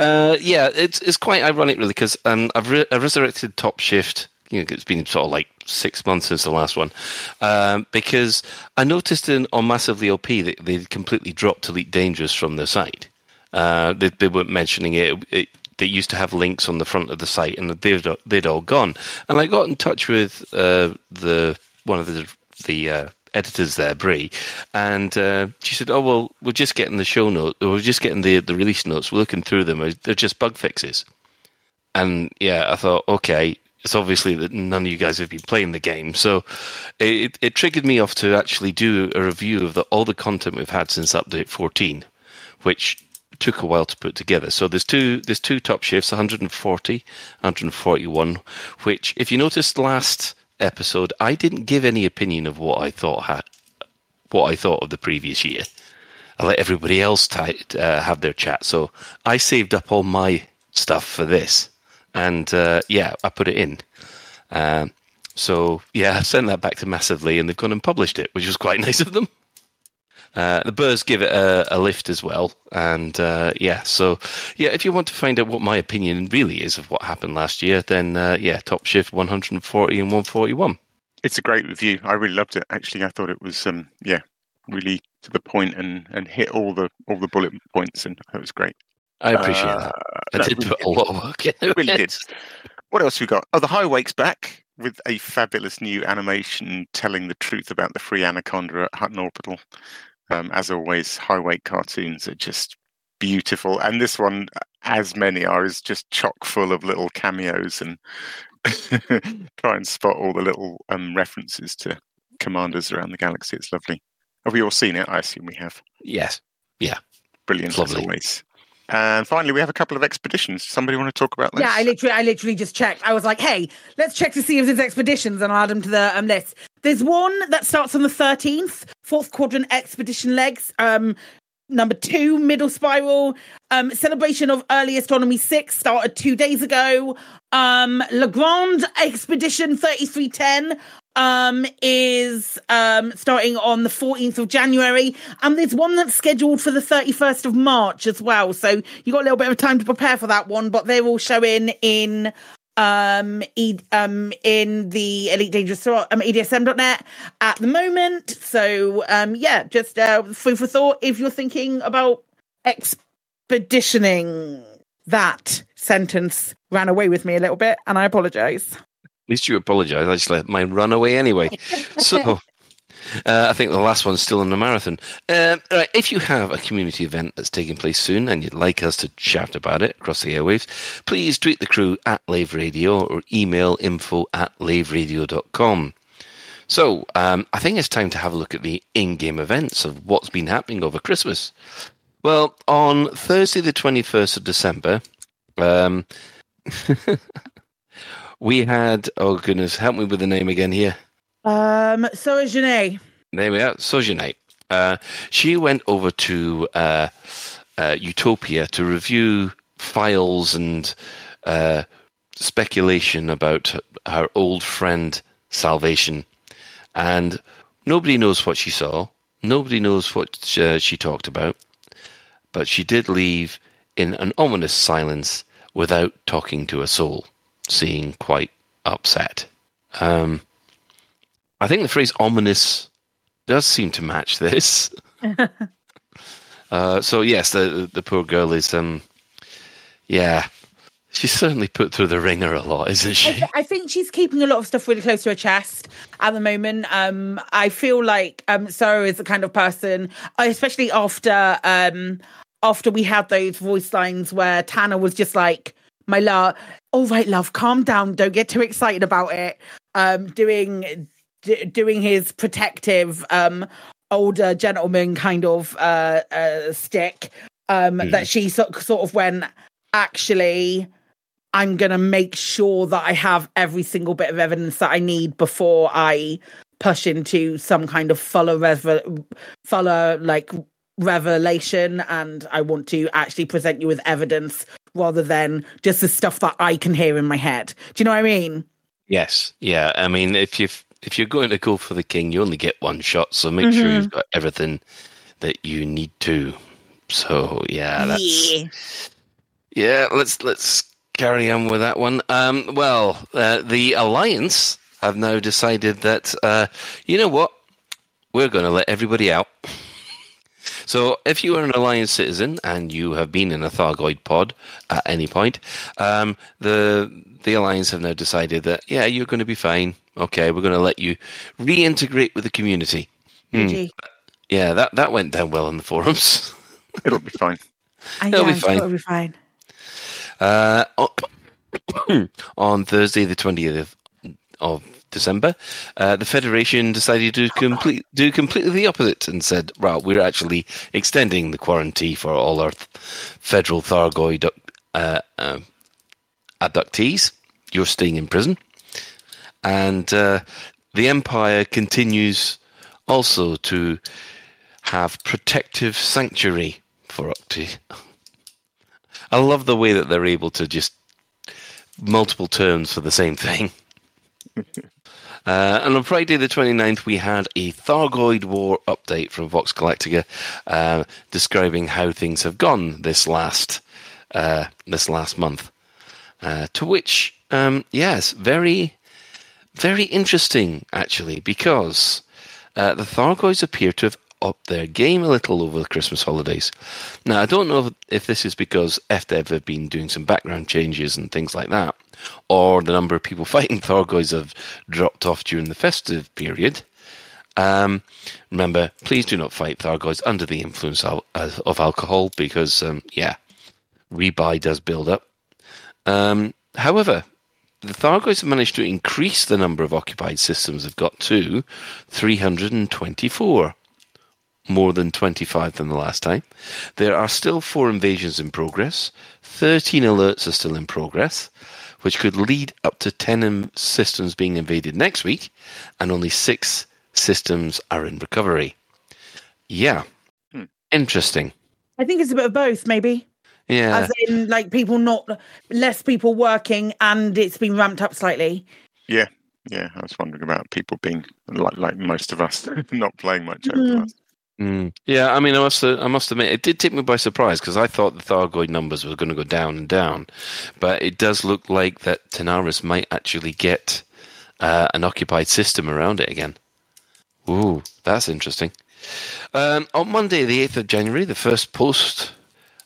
uh, yeah, it's it's quite ironic, really, because um, I've re- I resurrected Top Shift. You know, it's been sort of like six months since the last one, um, because I noticed in on Massively O P that they completely dropped Elite Dangerous from their site. Uh, they they weren't mentioning it. it They used to have links on the front of the site, and they'd they'd all gone. And I got in touch with uh, the one of the the uh, editors there, Bree, and uh, she said, "Oh well, we're just getting the show notes. We're just getting the the release notes. We're looking through them. They're just bug fixes." And yeah, I thought, okay, it's obviously that none of you guys have been playing the game, so it it triggered me off to actually do a review of the, all the content we've had since update fourteen, which took a while to put together. So there's two there's two top shifts, one forty, one forty-one, which, if you noticed last episode, I didn't give any opinion of what I thought had, what I thought of the previous year. I let everybody else t- uh, have their chat. So I saved up all my stuff for this, and uh, yeah, I put it in. Um, so yeah, I sent that back to Massively, and they've gone and published it, which was quite nice of them. Uh, the Burrs give it a, a lift as well, and uh, yeah, so yeah, if you want to find out what my opinion really is of what happened last year, then uh, yeah, Top Shift one forty and one forty-one. It's a great review. I really loved it. Actually, I thought it was um, yeah, really to the point and, and hit all the all the bullet points, and it was great. I appreciate uh, that. I no, did really put did. a lot of work in it. It really did. What else we got? Oh, the High Wake's back with a fabulous new animation telling the truth about the free anaconda at Hutton Orbital. Um, as always, High Wake cartoons are just beautiful, and this one, as many are, is just chock full of little cameos, and try and spot all the little um, references to commanders around the galaxy. It's lovely. Have we all seen it? I assume we have. Yes. Yeah. Brilliant. It's lovely. As always. And finally, we have a couple of expeditions. Somebody want to talk about this? Yeah, I literally, I literally just checked. I was like, "Hey, let's check to see if there's expeditions," and I'll add them to the um, list. There's one that starts on the thirteenth, Fourth Quadrant Expedition Legs, um, number two, Middle Spiral. Um, celebration of Early Astronomy six started two days ago. Um, Legrand Expedition thirty-three ten um, is um, starting on the fourteenth of January. And there's one that's scheduled for the thirty-first of March as well. So you got a little bit of time to prepare for that one, but they're all showing in... Um, e- um, in the Elite Dangerous um, E D S M dot net at the moment. So, um, yeah, just uh, food for thought if you're thinking about expeditioning. That sentence ran away with me a little bit, and I apologise. At least you apologise. I just let mine run away anyway. So... Uh, I think the last one's still in the marathon. Uh, right, if you have a community event that's taking place soon and you'd like us to shout about it across the airwaves, please tweet the crew at Lave Radio or email info at laveradio.com. So um, I think it's time to have a look at the in-game events of what's been happening over Christmas. Well, on Thursday the twenty-first of December... Um, we had... Oh, goodness, help me with the name again here. Um, so is Janaye. There we are. So Janaye. Uh, she went over to uh, uh, Utopia to review files and uh, speculation about her old friend Salvation. And nobody knows what she saw. Nobody knows what she, uh, she talked about. But she did leave in an ominous silence without talking to a soul, seeming quite upset. Um... I think the phrase ominous does seem to match this. uh, so, yes, the the poor girl is, um, yeah, she's certainly put through the ringer a lot, isn't she? I, th- I think she's keeping a lot of stuff really close to her chest at the moment. Um, I feel like um, Sarah is the kind of person, especially after um, after we had those voice lines where Tana was just like, my love, all right, love, calm down, don't get too excited about it. Um, doing... doing his protective um older gentleman kind of uh, uh stick um mm. that she sort sort of went, actually I'm gonna make sure that I have every single bit of evidence that I need before I push into some kind of fuller, revel- fuller like revelation, and I want to actually present you with evidence rather than just the stuff that I can hear in my head. Do you know what I mean? Yes. Yeah. I mean, if you've if you're going to go for the king, you only get one shot, so make mm-hmm. sure you've got everything that you need to. So yeah, that's yeah. yeah let's let's carry on with that one. Um, well, uh, the Alliance have now decided that uh, you know what, we're going to let everybody out. So if you are an Alliance citizen and you have been in a Thargoid pod at any point, um, the the Alliance have now decided that yeah, you're going to be fine. Okay, we're going to let you reintegrate with the community. Mm. Yeah, that, that went down well in the forums. It'll be fine. I It'll, yeah, be fine. It'll be fine. Uh, on, on Thursday, the twentieth of, of December, uh, the Federation decided to complete, do completely the opposite and said, "Well, we're actually extending the quarantine for all our th- federal Thargoid uh, uh, abductees. You're staying in prison." And uh, the Empire continues also to have protective sanctuary for Octi. I love the way that they're able to just multiple terms for the same thing. uh, and on Friday the twenty-ninth, we had a Thargoid War update from Vox Galactica uh, describing how things have gone this last uh, this last month. Uh, to which, um, yes, very, very interesting, actually, because uh, the Thargoids appear to have up their game a little over the Christmas holidays. Now, I don't know if, if this is because F DEV have been doing some background changes and things like that, or the number of people fighting Thargoids have dropped off during the festive period. Um, remember, please do not fight Thargoids under the influence of, of alcohol, because, um, yeah, rebuy does build up. Um, however, the Thargoids have managed to increase the number of occupied systems they've got to three hundred twenty-four. More than twenty-five than the last time. There are still four invasions in progress. thirteen alerts are still in progress, which could lead up to ten systems being invaded next week, and only six systems are in recovery. Yeah. Hmm. Interesting. I think it's a bit of both, maybe. Yeah. As in, like, people not... less people working, and it's been ramped up slightly. Yeah. Yeah, I was wondering about people being, like, like most of us, not playing much over mm. the last... Mm. Yeah, I mean, I must, I must admit, it did take me by surprise because I thought the Thargoid numbers were going to go down and down, but it does look like that Tenaris might actually get uh, an occupied system around it again. Ooh, that's interesting. Um, on Monday, the eighth of January, the first post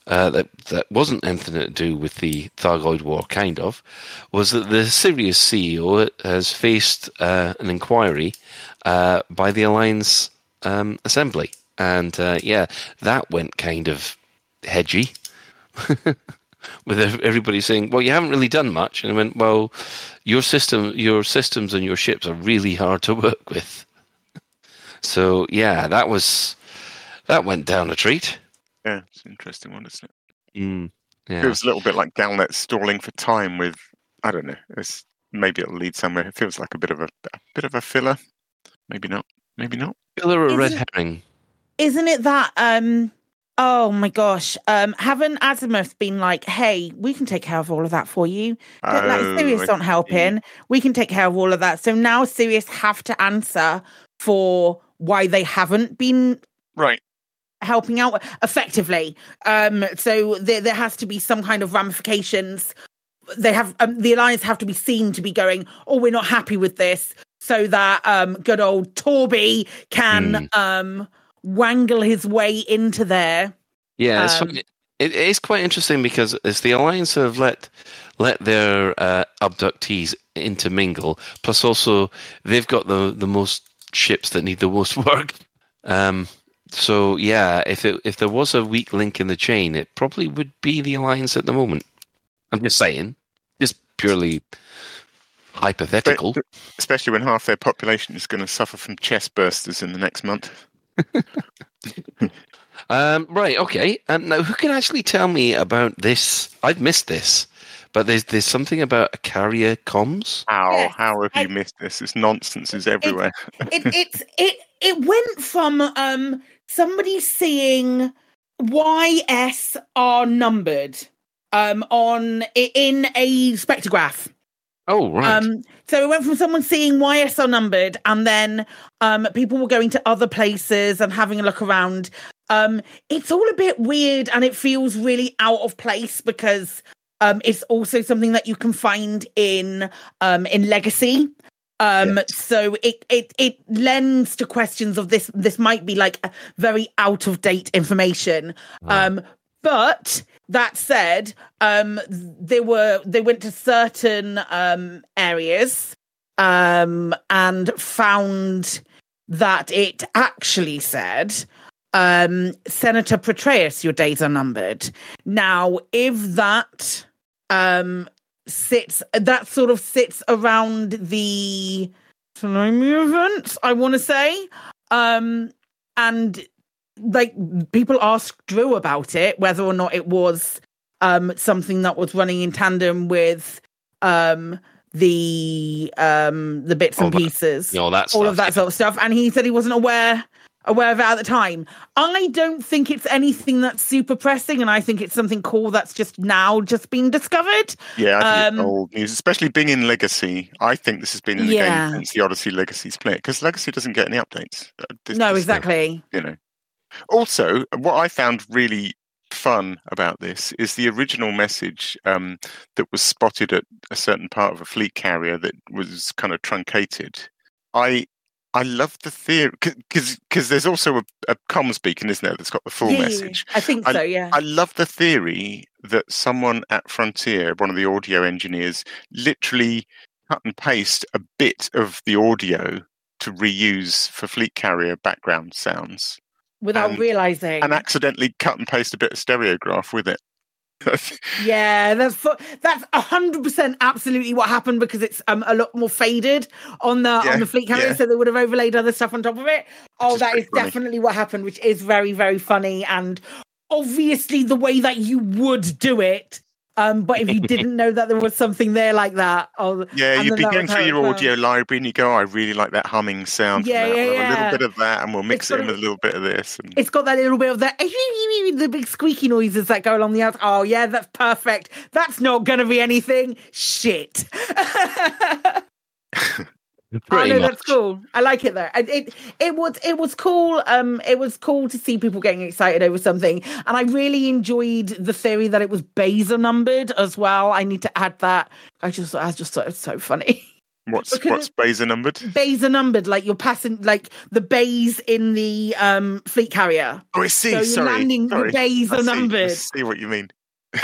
uh, that that wasn't anything to do with the Thargoid War, kind of, was that the Sirius C E O has faced uh, an inquiry uh, by the Alliance um, Assembly. And, uh, yeah, that went kind of hedgy with everybody saying, well, you haven't really done much. And I went, well, your system, your systems and your ships are really hard to work with. So, yeah, that was, that went down a treat. Yeah, it's an interesting one, isn't it? Mm, yeah. It was a little bit like Galnet stalling for time with, I don't know, it's, maybe it'll lead somewhere. It feels like a bit of a, a bit of a filler. Maybe not. Maybe not. Filler or red herring. Isn't it that, um, oh my gosh, um, haven't Azimuth been like, hey, we can take care of all of that for you? But, oh, like, Sirius aren't helping. We can take care of all of that. So now Sirius have to answer for why they haven't been right helping out effectively. Um, so there, there has to be some kind of ramifications. They have um, the Alliance have to be seen to be going, oh, we're not happy with this, so that um, good old Torby can... Mm. Um, wangle his way into there. Yeah, it's um, funny. It, it's quite interesting because it's the Alliance have let let their uh, abductees intermingle. Plus, also they've got the the most ships that need the most work. Um, so yeah, if it, if there was a weak link in the chain, it probably would be the Alliance at the moment. I'm just saying, just purely hypothetical. Especially when half their population is going to suffer from chest bursters in the next month. um, right, okay. Um, now, who can actually tell me about this? I've missed this, But there's there's something about a carrier comms. How yes. how have I, you missed this? It's nonsense. It's everywhere. It it it, it it went from um somebody seeing Y S are numbered um on in a spectrograph. Oh right. Um, so it went from someone seeing Y S are numbered, and then um people were going to other places and having a look around. Um, it's all a bit weird, and it feels really out of place because um, it's also something that you can find in um, in Legacy. Um, yes. So it, it it lends to questions of this. This might be like a very out of date information. Wow. Um, but that said, um, they were they went to certain um, areas um, and found that it actually said. Um, Senator Petraeus, your days are numbered. Now, if that um, sits, that sort of sits around the Colonia events, I want to say, um, and like people asked Drew about it, whether or not it was um, something that was running in tandem with um, the um, the bits all and that, pieces, all, that all of that sort of stuff, and he said he wasn't aware. aware of it at the time. I don't think it's anything that's super pressing, and I think it's something cool that's just now just been discovered. Yeah, I think um, it's old news, especially being in Legacy. I think this has been in the yeah. game since the Odyssey Legacy split, because Legacy doesn't get any updates. This, no, this, exactly. You know. Also, what I found really fun about this is the original message um, that was spotted at a certain part of a fleet carrier that was kind of truncated. I... I love the theory, because there's also a, a comms beacon, isn't there, that's got the full yeah, message. I think I, so, yeah. I love the theory that someone at Frontier, one of the audio engineers, literally cut and paste a bit of the audio to reuse for fleet carrier background sounds. Without and, realising. And accidentally cut and paste a bit of Stereograph with it. yeah, that's that's a hundred percent absolutely what happened, because it's um, a lot more faded on the yeah, on the fleet camera, yeah. so they would have overlaid other stuff on top of it. Oh, that is funny. Definitely what happened, which is very very funny, and obviously the way that you would do it. Um, but if you didn't know that there was something there like that, oh, yeah, you'd be going through your audio library and you go, oh, "I really like that humming sound. Yeah, yeah, we'll yeah. A little bit of that, and we'll mix it in a, with a little bit of this." And... It's got that little bit of that, the big squeaky noises that go along the outside. Oh, yeah, that's perfect. That's not going to be anything. Shit. I know that's cool. I like it though. It, it it was it was cool. Um, it was cool to see people getting excited over something, and I really enjoyed the theory that it was Beza numbered as well. I need to add that. I just I just thought it was so funny. What's because what's Beza numbered? Beza numbered, like you're passing, like the bays in the um fleet carrier. Oh, I see. So you're Sorry. landing. Sorry. The bays are numbered. I see what you mean.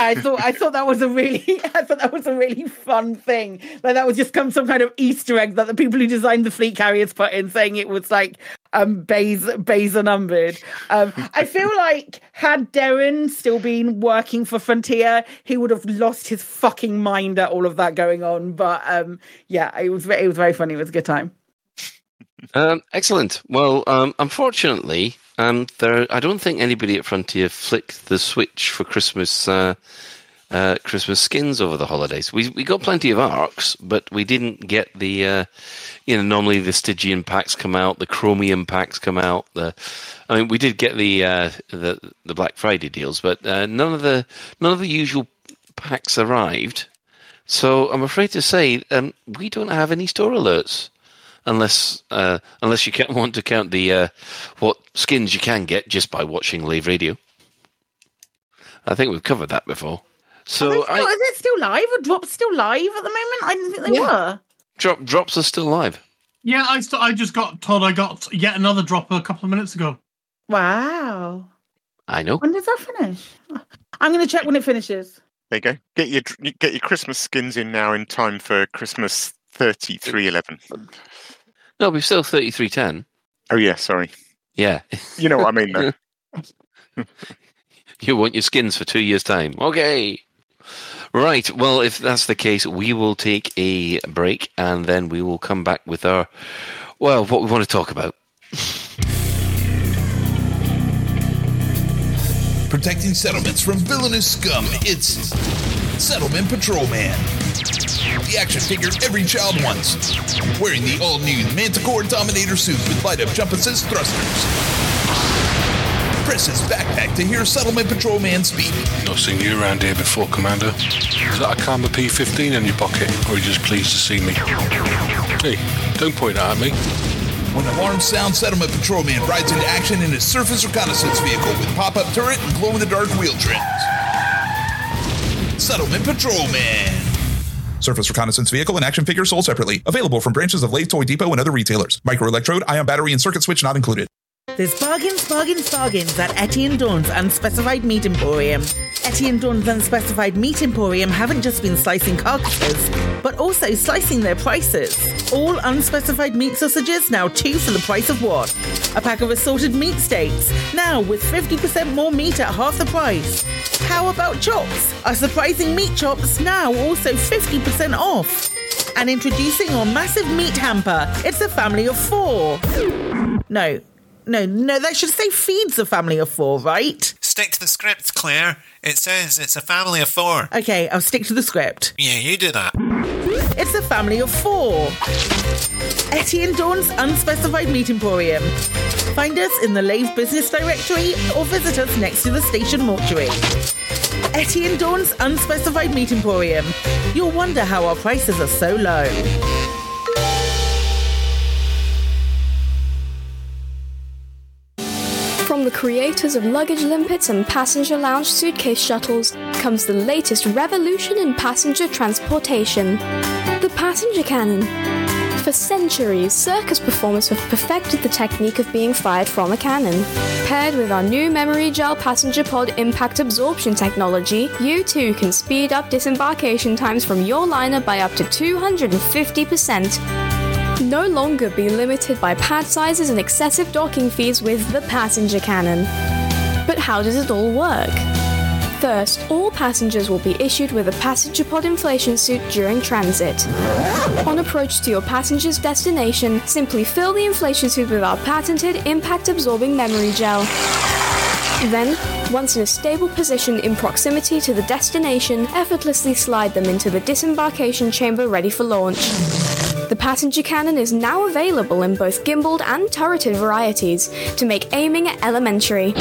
I thought I thought that was a really I thought that was a really fun thing. Like that was just come some kind of Easter egg that the people who designed the fleet carriers put in, saying it was like um Beza Beza numbered. Um, I feel like had Darren still been working for Frontier, he would have lost his fucking mind at all of that going on. But um, yeah, it was it was very funny. It was a good time. Um, excellent. Well, um, unfortunately, um, there. I don't think anybody at Frontier flicked the switch for Christmas uh, uh, Christmas skins over the holidays. We we got plenty of arcs, but we didn't get the. Uh, you know, normally the Stygian packs come out, the Chromium packs come out. The, I mean, we did get the uh, the the Black Friday deals, but uh, none of the none of the usual packs arrived. So I'm afraid to say, um, we don't have any store alerts. Unless, uh, unless you can, want to count the uh, what skins you can get just by watching live radio. I think we've covered that before. So, still, I, is it still live? Are drops still live at the moment? I didn't think they yeah. were. Drop drops are still live. Yeah, I st- I just got told I got yet another drop a couple of minutes ago. Wow. I know. When does that finish? I'm going to check when it finishes. There you go. Get your get your Christmas skins in now in time for Christmas thirty-three eleven. No, we're still thirty-three ten. Oh, yeah, sorry. Yeah. You know what I mean, though. You want your skins for two years' time. Okay. Right. Well, if that's the case, we will take a break, and then we will come back with our, well, what we want to talk about. protecting settlements from villainous scum. It's Settlement Patrolman. The action figure every child wants. Wearing the all-new Manticore Dominator suit with light-up jump assist thrusters. Press his backpack to hear Settlement Patrolman speak. Not seen you around here before, Commander. Is that a Kama P fifteen in your pocket, or are you just pleased to see me? Hey, don't point that at me. When alarms sound, Settlement Patrolman rides into action in his surface reconnaissance vehicle with pop-up turret and glow-in-the-dark wheel trims. Settlement Patrolman. Surface reconnaissance vehicle and action figure sold separately. Available from branches of Lay's Toy Depot and other retailers. Microelectrode, ion battery, and circuit switch not included. There's bargains, bargains, bargains at Etienne Dawn's Unspecified Meat Emporium. Etienne Dawn's Unspecified Meat Emporium haven't just been slicing carcasses, but also slicing their prices. All unspecified meat sausages now two for the price of one. A pack of assorted meat steaks, now with fifty percent more meat at half the price. How about chops? Our surprising meat chops now also fifty percent off. And introducing our massive meat hamper, it's a family of four. No. No, no, that should say feeds a family of four, right? Stick to the script, Claire. It says it's a family of four. Okay, I'll stick to the script. Yeah, you do that. It's a family of four. Etienne Dawn's Unspecified Meat Emporium. Find us in the Lave Business Directory or visit us next to the station mortuary. Etienne Dawn's Unspecified Meat Emporium. You'll wonder how our prices are so low. From the creators of luggage limpets and passenger lounge suitcase shuttles comes the latest revolution in passenger transportation, the passenger cannon. For centuries, circus performers have perfected the technique of being fired from a cannon. Paired with our new memory gel passenger pod impact absorption technology, you too can speed up disembarkation times from your liner by up to two hundred fifty percent. No longer be limited by pad sizes and excessive docking fees with the passenger cannon. But how does it all work? First, all passengers will be issued with a passenger pod inflation suit during transit. On approach to your passenger's destination, simply fill the inflation suit with our patented impact-absorbing memory gel. Then, once in a stable position in proximity to the destination, effortlessly slide them into the disembarkation chamber ready for launch. The passenger cannon is now available in both gimbaled and turreted varieties to make aiming elementary.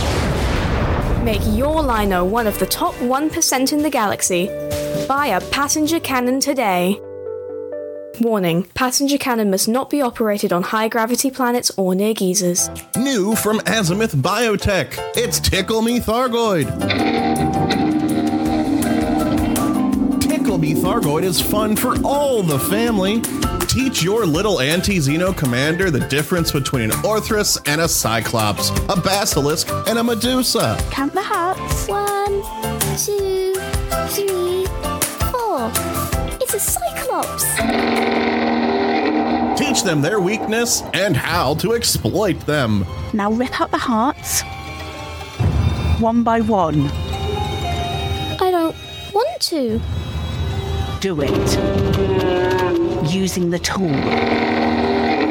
Make your liner one of the top one percent in the galaxy. Buy a passenger cannon today. Warning, passenger cannon must not be operated on high-gravity planets or near geysers. New from Azimuth Biotech, it's Tickle Me Thargoid. Tickle Me Thargoid is fun for all the family. Teach your little anti-Xeno commander the difference between an Orthrus and a Cyclops, a Basilisk and a Medusa. Count the hearts. One, two, three, four. It's a Cyclops. Teach them their weakness and how to exploit them. Now rip out the hearts. One by one. I don't want to. Do it. Using the tool.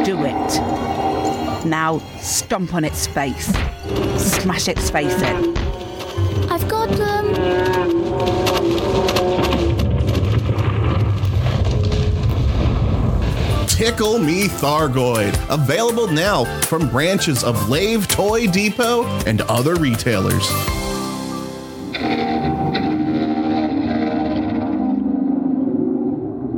Do it. Now stomp on its face. Smash its face in. I've got them. Tickle Me Thargoid. Available now from branches of Lave Toy Depot and other retailers.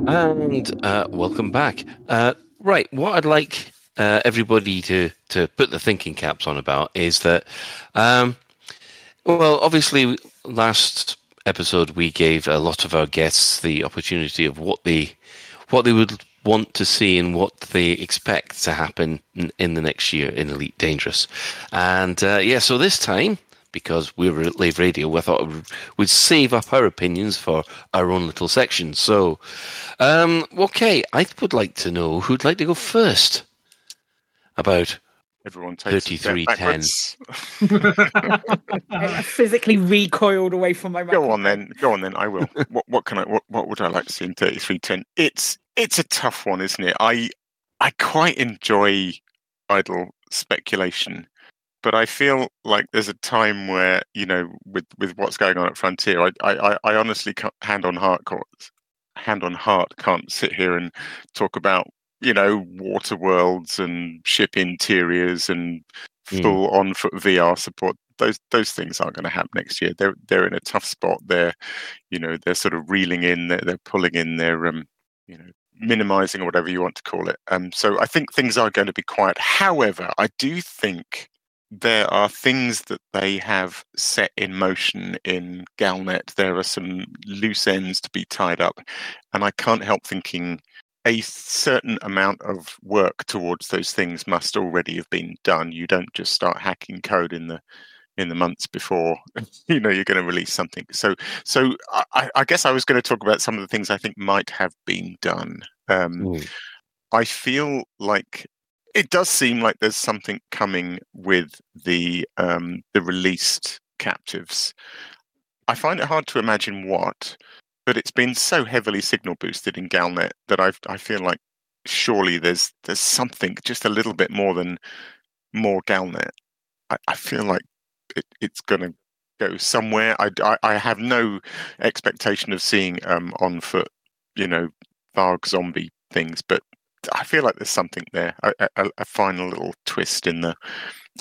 And uh, welcome back. Uh, right, what I'd like uh, everybody to, to put the thinking caps on about is that, um, well, obviously, last episode we gave a lot of our guests the opportunity of what they, what they would want to see and what they expect to happen in, in the next year in Elite Dangerous. And, uh, yeah, so this time, because we were at Lave Radio, we thought we'd save up our opinions for our own little section. So, um, okay, I would like to know who'd like to go first about everyone takes thirty-three ten. I physically recoiled away from my microphone. Go on then, go on then, I will. what, what can I? What, what would I like to see in thirty-three ten? It's it's a tough one, isn't it? I I quite enjoy idle speculation. But I feel like there's a time where, you know, with, with what's going on at Frontier, I I, I honestly, can't, hand on heart, hand on heart, can't sit here and talk about, you know, water worlds and ship interiors and full mm. on foot V R support. Those those things aren't going to happen next year. They're they're in a tough spot. They're, you know, they're sort of reeling in. They're, they're pulling in. They're um, you know, minimizing or whatever you want to call it. Um, so I think things are going to be quiet. However, I do think there are things that they have set in motion in Galnet. There are some loose ends to be tied up. And I can't help thinking a certain amount of work towards those things must already have been done. You don't just start hacking code in the in the months before, you know, you're going to release something. So so I, I guess I was going to talk about some of the things I think might have been done. Um, mm. I feel like... It does seem like there's something coming with the um, the released captives. I find it hard to imagine what, but it's been so heavily signal boosted in Galnet that I I feel like surely there's there's something just a little bit more than more Galnet. I, I feel like it, it's going to go somewhere. I, I, I have no expectation of seeing um, on foot, you know, Varg zombie things, but I feel like there's something there, a, a, a final little twist in the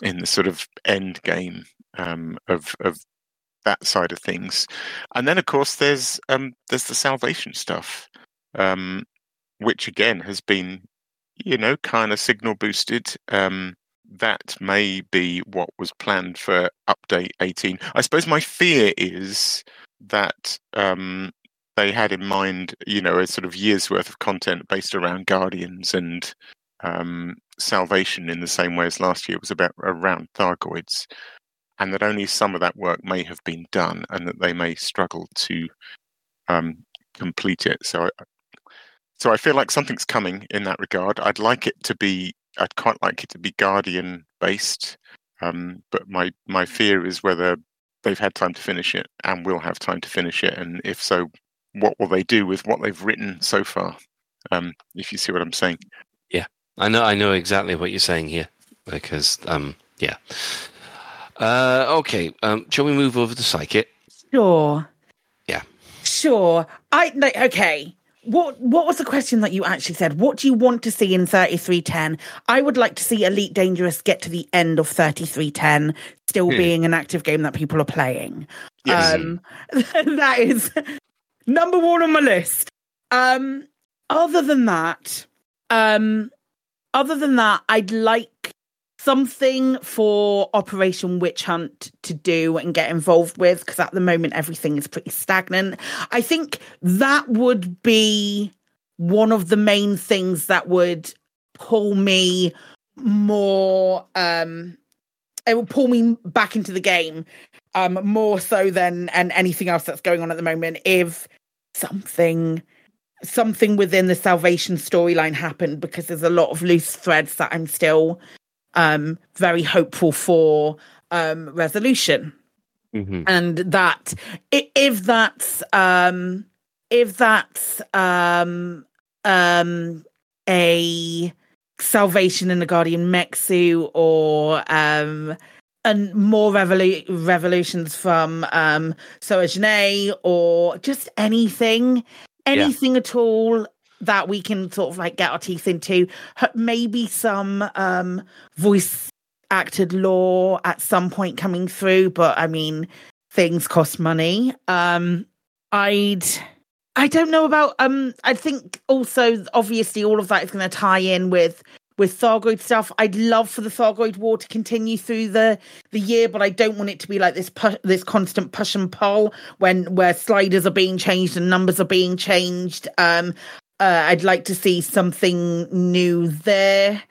in the sort of end game um, of of that side of things. And then, of course, there's um, there's the Salvation stuff, um, which again has been, you know, kind of signal boosted. Um, that may be what was planned for update eighteen. I suppose my fear is that. Um, They had in mind, you know, a sort of year's worth of content based around Guardians and um, Salvation in the same way as last year was about around Thargoids, and that only some of that work may have been done, and that they may struggle to um, complete it. So, I, so I feel like something's coming in that regard. I'd like it to be, I'd quite like it to be Guardian based, um, but my my fear is whether they've had time to finish it and will have time to finish it, and if so, what will they do with what they've written so far? Um, if you see what I'm saying. Yeah, I know. I know exactly what you're saying here because, um, yeah. Uh, okay. Um, shall we move over to Psychic? Sure. Yeah. Sure. I like, okay. What, what was the question that you actually said? What do you want to see in thirty-three ten? I would like to see Elite Dangerous get to the end of thirty-three ten, still hmm. being an active game that people are playing. Yes. Um, that is... Number one on my list. Um, other than that, um, other than that, I'd like something for Operation Witch Hunt to do and get involved with, because at the moment everything is pretty stagnant. I think that would be one of the main things that would pull me more. Um, it would pull me back into the game. Um, more so than and anything else that's going on at the moment. If something, something within the Salvation storyline happened, because there's a lot of loose threads that I'm still um, very hopeful for um, resolution. Mm-hmm. And that if that's um, if that's um, um, a Salvation in the Guardian Mexu or. Um, And more revolu- revolutions from um, so Janaye or just anything, anything yeah. at all that we can sort of like get our teeth into. Maybe some um, voice acted lore at some point coming through, but I mean, things cost money. Um, I'd, I don't know about. Um, I think also obviously all of that is going to tie in with. With Thargoid stuff, I'd love for the Thargoid war to continue through the, the year, but I don't want it to be like this pu- this constant push and pull when where sliders are being changed and numbers are being changed. Um, uh, I'd like to see something new there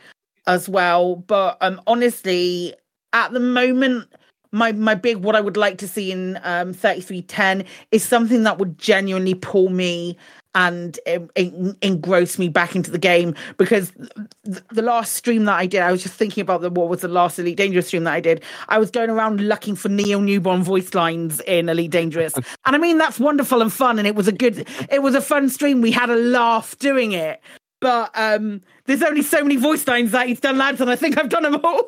as well. But um, honestly, at the moment, my my big what I would like to see in um, thirty-three ten is something that would genuinely pull me. And it, it engrossed me back into the game, because th- the last stream that I did, I was just thinking about the, what was the last Elite Dangerous stream that I did. I was going around looking for Neo Newborn voice lines in Elite Dangerous. And I mean, that's wonderful and fun. And it was a good, it was a fun stream. We had a laugh doing it. But um, there's only so many voice lines that he's done, lads. And I think I've done them all.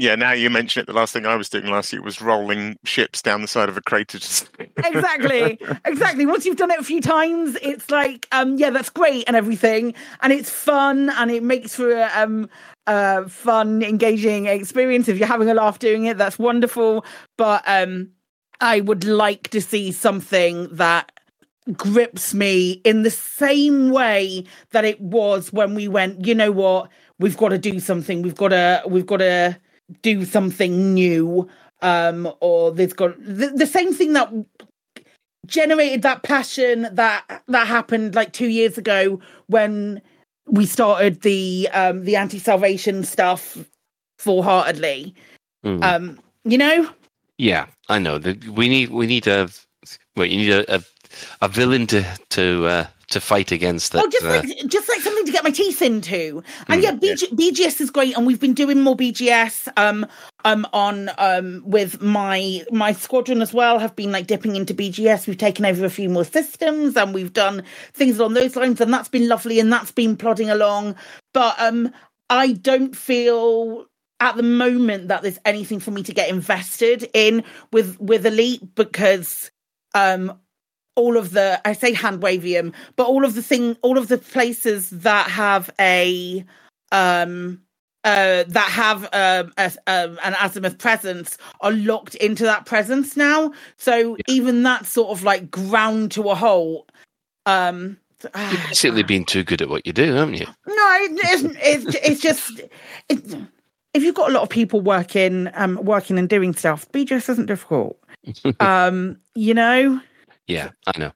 Yeah, now you mention it, the last thing I was doing last year was rolling ships down the side of a crater. Just... exactly, exactly. Once you've done it a few times, it's like, um, yeah, that's great and everything. And it's fun and it makes for a um, uh, fun, engaging experience. If you're having a laugh doing it, that's wonderful. But um, I would like to see something that grips me in the same way that it was when we went, you know what, we've got to do something. We've got to, we've got to... do something new, um, or they've got the, the same thing that generated that passion that that happened like two years ago when we started the um, the anti-Salvation stuff full-heartedly. Mm. Um, you know? Yeah, I know. We need we need a well, you need a, a, a villain to to uh, to fight against that. Oh, just like uh... just like something to get my teeth into. And mm, yeah, B G, yeah, B G S is great, and we've been doing more B G S um um on um with my my squadron as well. Have been like dipping into B G S. We've taken over a few more systems, and we've done things along those lines, and that's been lovely, and that's been plodding along. But um, I don't feel at the moment that there's anything for me to get invested in with with Elite because um. all of the, I say hand wavium, but all of the thing, all of the places that have a, um, uh, that have um, a, um, an Azimuth presence are locked into that presence now. So yeah. even that sort of like ground to a halt. Um, You've basically been too good at what you do, haven't you? No, it's it's, it's just it's, if you've got a lot of people working, um, working and doing stuff, B G S isn't difficult. um, you know. Yeah, I know.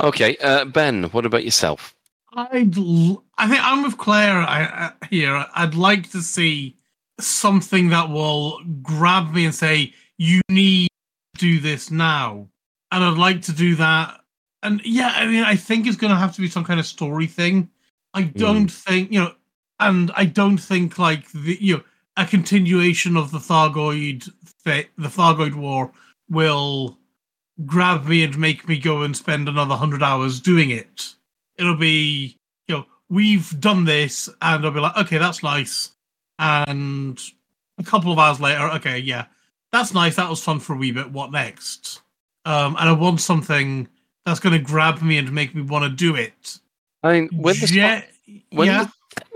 Okay, uh, Ben, what about yourself? I'd l- I think I'm with Claire I, I, here. I'd like to see something that will grab me and say, you need to do this now. And I'd like to do that. And yeah, I mean, I think it's going to have to be some kind of story thing. I don't mm. think, you know, and I don't think like, the, you know, a continuation of the Thargoid, the Thargoid War will... grab me and make me go and spend another one hundred hours doing it. It'll be, you know, we've done this, and I'll be like, okay, that's nice. And a couple of hours later, okay, yeah, that's nice, that was fun for a wee bit, what next? Um, and I want something that's going to grab me and make me want to do it. I mean, when the spy, yeah, when yeah.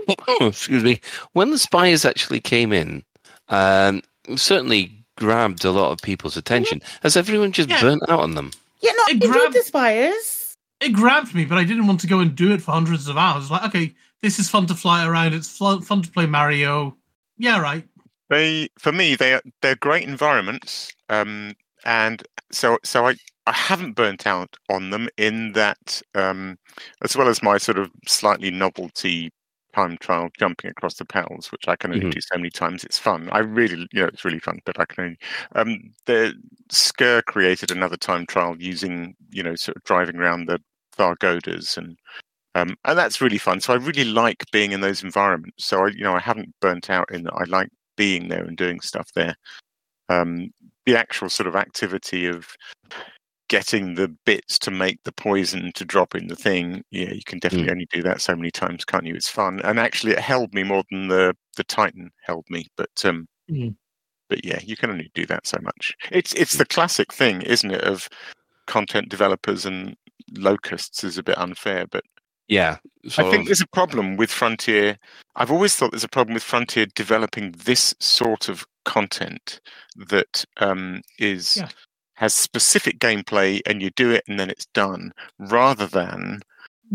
The, oh, excuse me, when the Spies actually came in, um, certainly grabbed a lot of people's attention. Has everyone just yeah. burnt out on them? Yeah, no, it grabbed the Spires. It grabbed me, but I didn't want to go and do it for hundreds of hours. Like, okay, this is fun to fly around. It's fun to play Mario. Yeah, right. They, for me, they they're great environments, um, and so so I, I haven't burnt out on them in that, um, as well as my sort of slightly novelty time trial jumping across the panels, which I can only mm-hmm. do so many times. It's fun. I really, you know, it's really fun, but I can only... Um, the Skur created another time trial using, you know, sort of driving around the Thargodas, and um, and that's really fun. So I really like being in those environments. So, I, you know, I haven't burnt out in that. I like being there and doing stuff there. Um, the actual sort of activity of getting the bits to make the poison to drop in the thing, yeah, you can definitely mm. only do that so many times, can't you? It's fun. And actually, it held me more than the, the Titan held me. But um, mm. but yeah, you can only do that so much. It's it's the classic thing, isn't it, of content developers and locusts is a bit unfair. But yeah, I think of... there's a problem with Frontier. I've always thought there's a problem with Frontier developing this sort of content that um, is... Yeah. has specific gameplay, and you do it, and then it's done, rather than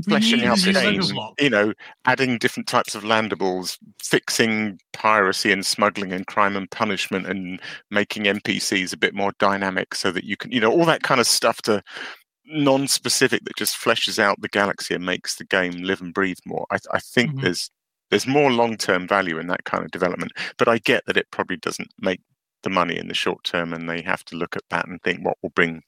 fleshing out the game, you know, adding different types of landables, fixing piracy and smuggling and crime and punishment, and making N P Cs a bit more dynamic so that you can, you know, all that kind of stuff to non-specific that just fleshes out the galaxy and makes the game live and breathe more. I, I think mm-hmm. there's there's more long-term value in that kind of development, but I get that it probably doesn't make the money in the short term, and they have to look at that and think what will bring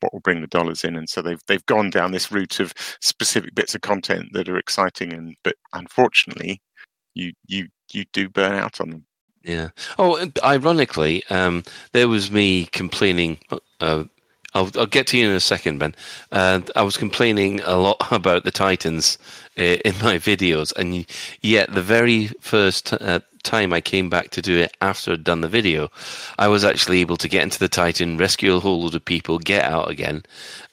what will bring the dollars in. And so they've they've gone down this route of specific bits of content that are exciting, and but unfortunately you you you do burn out on them. Yeah. Oh, ironically, um there was me complaining uh, I'll, I'll get to you in a second, Ben. Uh, I was complaining a lot about the Titans uh, in my videos, and yet the very first uh, time I came back to do it after I'd done the video, I was actually able to get into the Titan, rescue a whole load of people, get out again,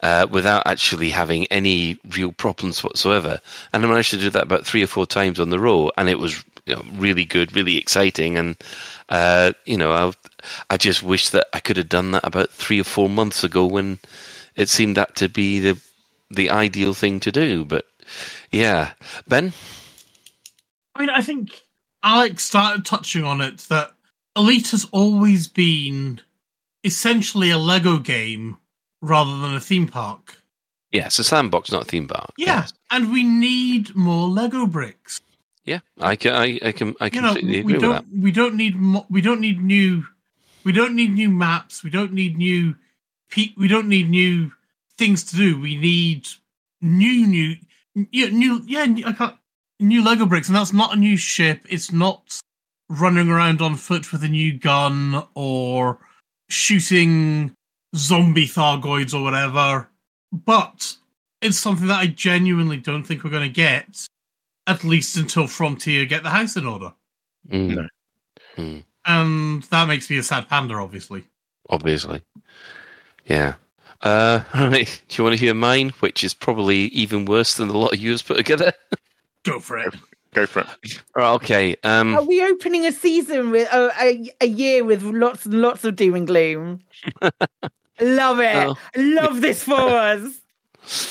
uh, without actually having any real problems whatsoever. And I managed to do that about three or four times on the row, and it was, you know, really good, really exciting. And uh, you know, I I just wish that I could have done that about three or four months ago when it seemed that to be the the ideal thing to do. But yeah, Ben. I mean, I think Alex started touching on it, that Elite has always been essentially a Lego game rather than a theme park. Yeah, it's a sandbox, not a theme park. Yeah, yes. And we need more Lego bricks. Yeah, I can, I, I can, I completely agree with that. We don't need, mo- we don't need new, we don't need new maps. We don't need new, pe- we don't need new things to do. We need new, new, yeah, new, yeah, I can't. New Lego bricks, and that's not a new ship. It's not running around on foot with a new gun or shooting zombie Thargoids or whatever. But it's something that I genuinely don't think we're going to get, at least until Frontier get the house in order. Mm. No. Mm. And that makes me a sad panda, obviously. Obviously. Yeah. Uh, right. Do you want to hear mine, which is probably even worse than a lot of yours put together? Go for it. Go for it. Okay. Um, Are we opening a season with uh, a a year with lots and lots of doom and gloom? Love it. Oh. Love this for us.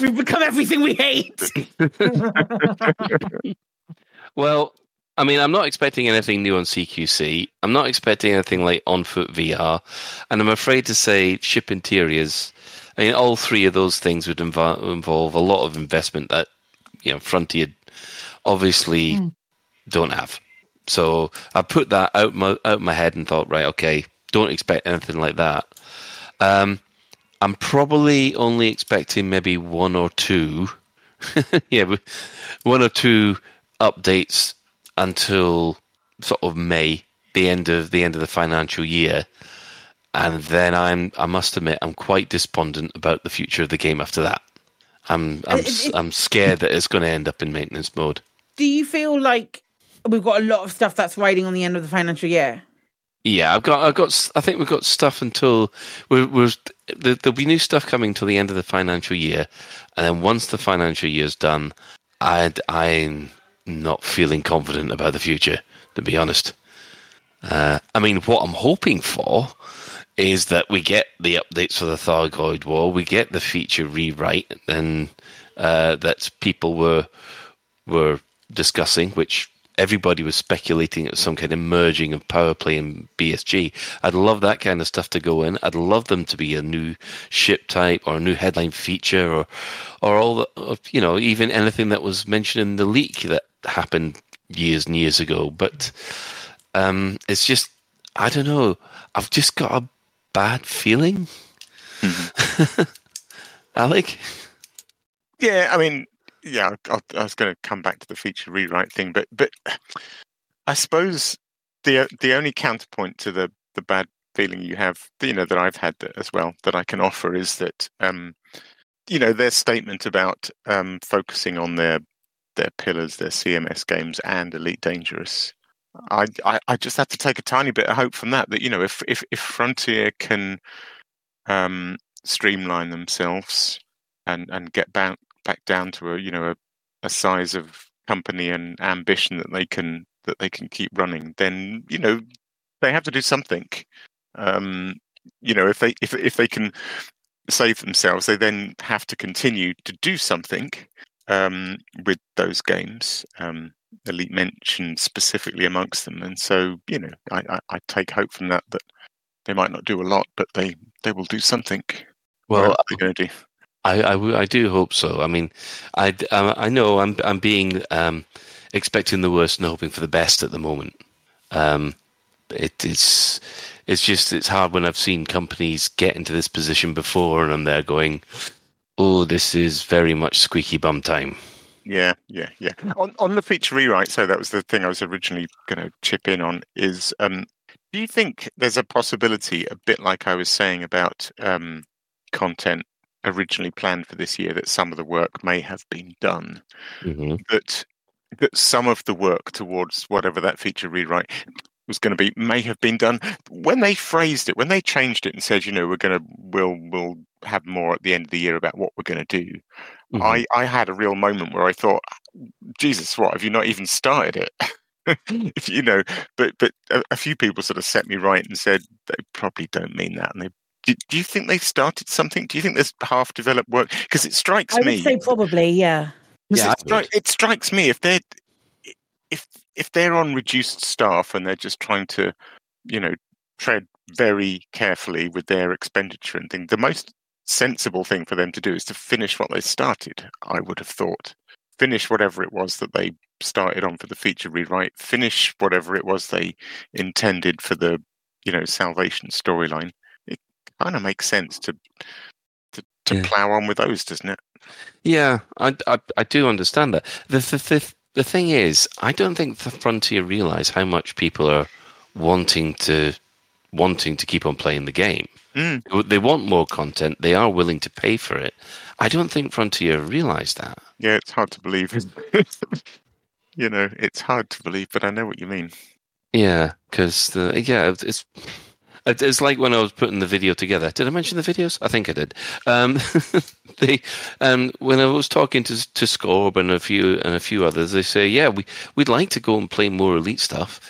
We've become everything we hate. Well, I mean, I'm not expecting anything new on C Q C. I'm not expecting anything like On Foot V R, and I'm afraid to say ship interiors. I mean, all three of those things would inv- involve a lot of investment that, you know, Frontier obviously mm. don't have. So I put that out my out my head and thought, right, okay, don't expect anything like that. Um, I'm probably only expecting maybe one or two, yeah, one or two updates until sort of May, the end of the end of the financial year, and then I'm I must admit I'm quite despondent about the future of the game after that. I'm I'm I'm scared that it's going to end up in maintenance mode. Do you feel like we've got a lot of stuff that's riding on the end of the financial year? Yeah, I've got I've got I think we've got stuff until we're, we're there'll be new stuff coming till the end of the financial year, and then once the financial year's done, I I'm not feeling confident about the future, to be honest. Uh, I mean, what I'm hoping for is that we get the updates for the Thargoid War, we get the feature rewrite, and uh, that people were were discussing, which everybody was speculating at some kind of merging of Power Play and B S G. I'd love that kind of stuff to go in. I'd love them to be a new ship type or a new headline feature, or or all the, or, you know, even anything that was mentioned in the leak that happened years and years ago. But um, it's just, I don't know. I've just got a bad feeling. Mm-hmm. Alec? Yeah, I mean, yeah, I, I was going to come back to the feature rewrite thing, but but I suppose the the only counterpoint to the, the bad feeling you have, you know, that I've had as well, that I can offer is that, um, you know, their statement about um, focusing on their their pillars, their C M S games and Elite Dangerous, I, I, I just have to take a tiny bit of hope from that, that, you know, if if, if Frontier can um, streamline themselves and, and get back back down to a, you know, a, a size of company and ambition that they can that they can keep running, then, you know, they have to do something. Um, you know, if they if if they can save themselves, they then have to continue to do something um, with those games. Um, Elite mentioned specifically amongst them, and so, you know, I, I, I take hope from that, that they might not do a lot, but they, they will do something. Well, what are they going to do? I, I, I do hope so. I mean, I, I know I'm I'm being um, expecting the worst and hoping for the best at the moment. Um, it, it's it's just it's hard when I've seen companies get into this position before, and I'm there going, "Oh, this is very much squeaky bum time." Yeah, yeah, yeah. On on the feature rewrite, so that was the thing I was originally going to chip in on, is um, do you think there's a possibility, a bit like I was saying about um, content originally planned for this year, that some of the work may have been done, mm-hmm. that that some of the work towards whatever that feature rewrite was going to be may have been done. When they phrased it, when they changed it and said, you know, we're going to, we'll, we'll have more at the end of the year about what we're going to do. Mm-hmm. I, I had a real moment where I thought, Jesus, what, have you not even started it? If you know, but but a, a few people sort of set me right and said they probably don't mean that. And they do, do you think they've started something? Do you think there's half developed work? Because it strikes me. I would me, say probably, yeah. yeah it, stri- it strikes me if they're if if they're on reduced staff and they're just trying to, you know, tread very carefully with their expenditure and things. The most sensible thing for them to do is to finish what they started. I would have thought. Finish whatever it was that they started on for the feature rewrite, finish whatever it was they intended for the, you know, Salvation storyline. It kind of makes sense to to, to yeah. plow on with those, doesn't it? Yeah, I, I, I do understand that. The, the, the, the thing is, I don't think the Frontier realise how much people are wanting to wanting to keep on playing the game. Mm. They want more content. They are willing to pay for it. I don't think Frontier realised that. Yeah, it's hard to believe. You know, it's hard to believe, but I know what you mean. Yeah, because the yeah, it's it's like when I was putting the video together. Did I mention the videos? I think I did. Um, the um, when I was talking to to Scorb and a few and a few others, they say, yeah, we we'd like to go and play more Elite stuff.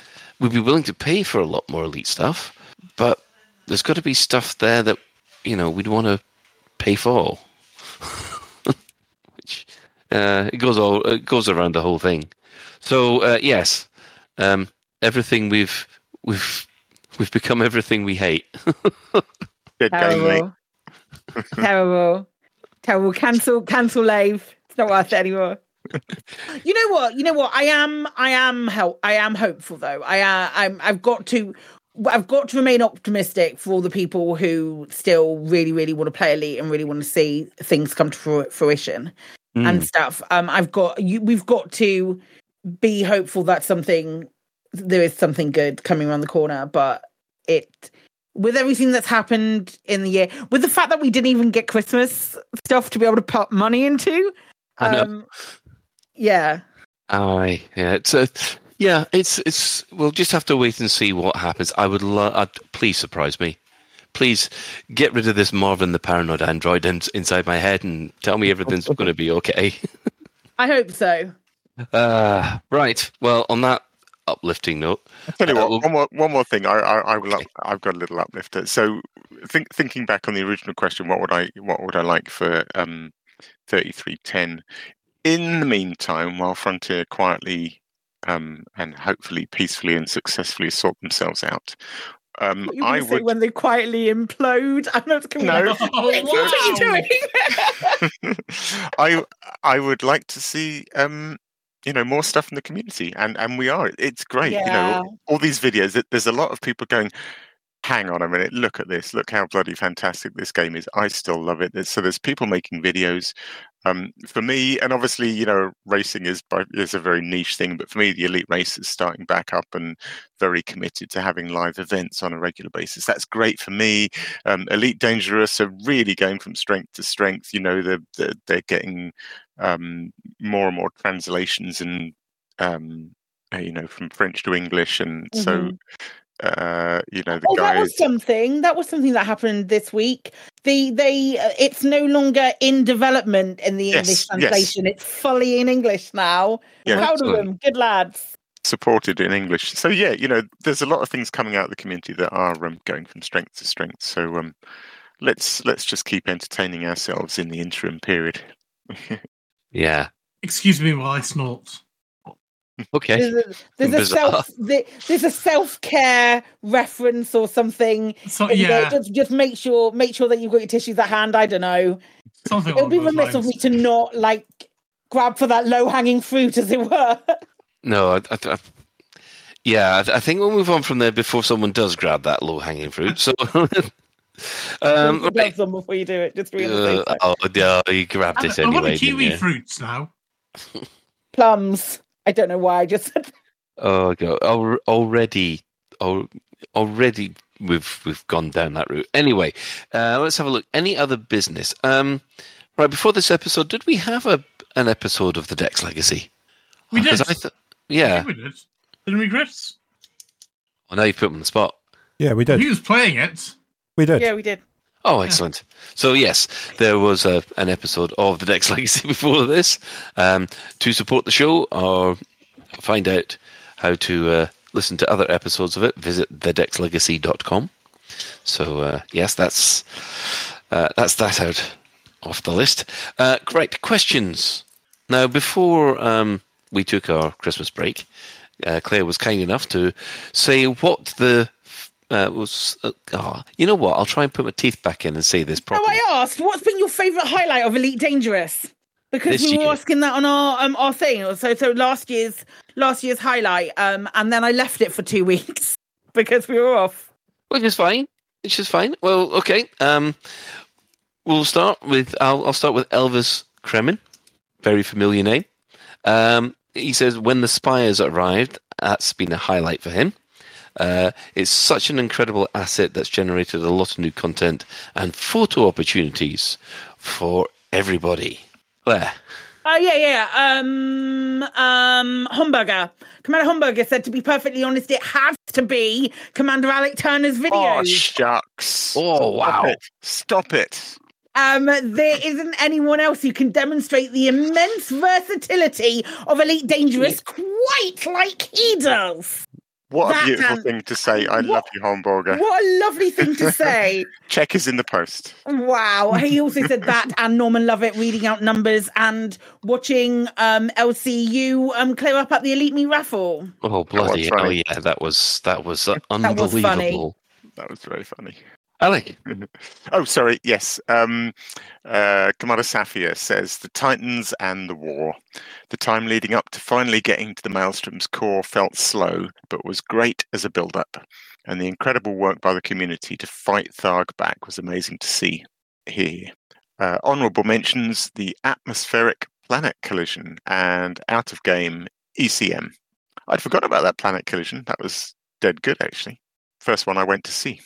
We'd be willing to pay for a lot more Elite stuff, but there's got to be stuff there that, you know, we'd want to pay for. Which uh, it goes all it goes around the whole thing. So uh, yes, um, everything we've we've we've become everything we hate. Terrible, terrible, terrible. Cancel, cancel, Lave. It's not worth it anymore. You know what? You know what? I am, I am help. I am hopeful though. I am. I'm, I've got to. I've got to remain optimistic for all the people who still really, really want to play Elite and really want to see things come to fruition mm. and stuff. Um, I've got you. We've got to be hopeful that something there is something good coming around the corner. But it, with everything that's happened in the year, with the fact that we didn't even get Christmas stuff to be able to put money into, um, yeah, I yeah, it's a. Yeah, it's it's. We'll just have to wait and see what happens. I would love. Please surprise me. Please get rid of this Marvin the Paranoid Android in, inside my head and tell me everything's going to be okay. I hope so. Uh, right. Well, on that uplifting note, I'll tell you uh, what. We'll... One more one more thing. I I, I will. Up, I've got a little uplifter. So think, thinking back on the original question, what would I what would I like for um thirty-three ten? In the meantime, while Frontier quietly. Um, and hopefully peacefully and successfully sort themselves out. Um, you I would say when they quietly implode. I'm not going no. to. Oh, wow. What are you doing? I I would like to see um, you know, more stuff in the community, and and we are. It's great, yeah. You know, all, all these videos. There's a lot of people going. Hang on a minute. Look at this. Look how bloody fantastic this game is. I still love it. So there's people making videos. Um, for me, and obviously, you know, racing is by, is a very niche thing, but for me, the Elite Race is starting back up and very committed to having live events on a regular basis. That's great for me. Um, Elite Dangerous are really going from strength to strength. You know, they're, they're, they're getting um, more and more translations and, um, you know, from French to English. And mm-hmm. so... Uh, you know, the oh, guy that was something that was something that happened this week. The they uh, it's no longer in development in the yes, English translation. Yes. It's fully in English now. Yeah, proud of them, good lads. Supported in English. So yeah, you know, there's a lot of things coming out of the community that are um, going from strength to strength. So um, let's let's just keep entertaining ourselves in the interim period. Yeah. Excuse me while I snort. Okay. There's a, there's a self there's a self care reference or something. So, yeah. Just, just make sure make sure that you've got your tissues at hand. I don't know. Something. It would be remiss of me to not like grab for that low hanging fruit, as it were. No, I, I, I yeah, I, I think we'll move on from there before someone does grab that low hanging fruit. So. um, you grab them before you do it. Just really. Uh, so. Oh yeah, you grabbed I, it I anyway. I want the kiwi fruits now. Plums. I don't know why I just said that. Oh god! Already, already we've we've gone down that route. Anyway, uh, let's have a look. Any other business? Um, right before this episode, did we have a an episode of the Dex Legacy? We did. I th- yeah. I we did. Didn't we, Chris? I well, know you put him on the spot. Yeah, we did. He was playing it. We did. Yeah, we did. Oh, excellent. Yeah. So, yes, there was a, an episode of The Next Legacy before this. Um, to support the show or find out how to uh, listen to other episodes of it, visit the dex legacy dot com. So, uh, yes, that's uh, that's that out off the list. Uh, great. Questions. Now, before um, we took our Christmas break, uh, Claire was kind enough to say what the... Uh, was, uh, oh, you know what? I'll try and put my teeth back in and say this properly. Oh, I asked, what's been your favourite highlight of Elite Dangerous? Because this we were year. asking that on our um, our thing. So so last year's last year's highlight, um, and then I left it for two weeks because we were off. Which is fine. Which is fine. Well, okay. Um, we'll start with I'll I'll start with Elvis Kremen, very familiar name. Um, he says when the Spires arrived, that's been a highlight for him. Uh, it's such an incredible asset that's generated a lot of new content and photo opportunities for everybody. Claire? Oh, uh, yeah, yeah. Um, um, Homburger. Commander Homburger said, to be perfectly honest, it has to be Commander Alec Turner's video. Oh, shucks. Oh, wow. Stop it. Stop it. Um, there isn't anyone else who can demonstrate the immense versatility of Elite Dangerous quite like he does. What that a beautiful and, thing to say. I what, love you, Homburger. What a lovely thing to say. Check is in the post. Wow. He also said that and Norman Lovett reading out numbers and watching um, L C U um, clear up at the Elite Me raffle. Oh, bloody hell. Oh, yeah, that was, that was uh, unbelievable. That was, that was really funny. Alec. oh, sorry. Yes. Um, uh, Commander Safia says, the Titans and the war. The time leading up to finally getting to the Maelstrom's core felt slow, but was great as a build-up. And the incredible work by the community to fight Tharg back was amazing to see here. Uh, honourable mentions, the atmospheric planet collision and out-of-game E C M. I'd forgot about that planet collision. That was dead good, actually. First one I went to see.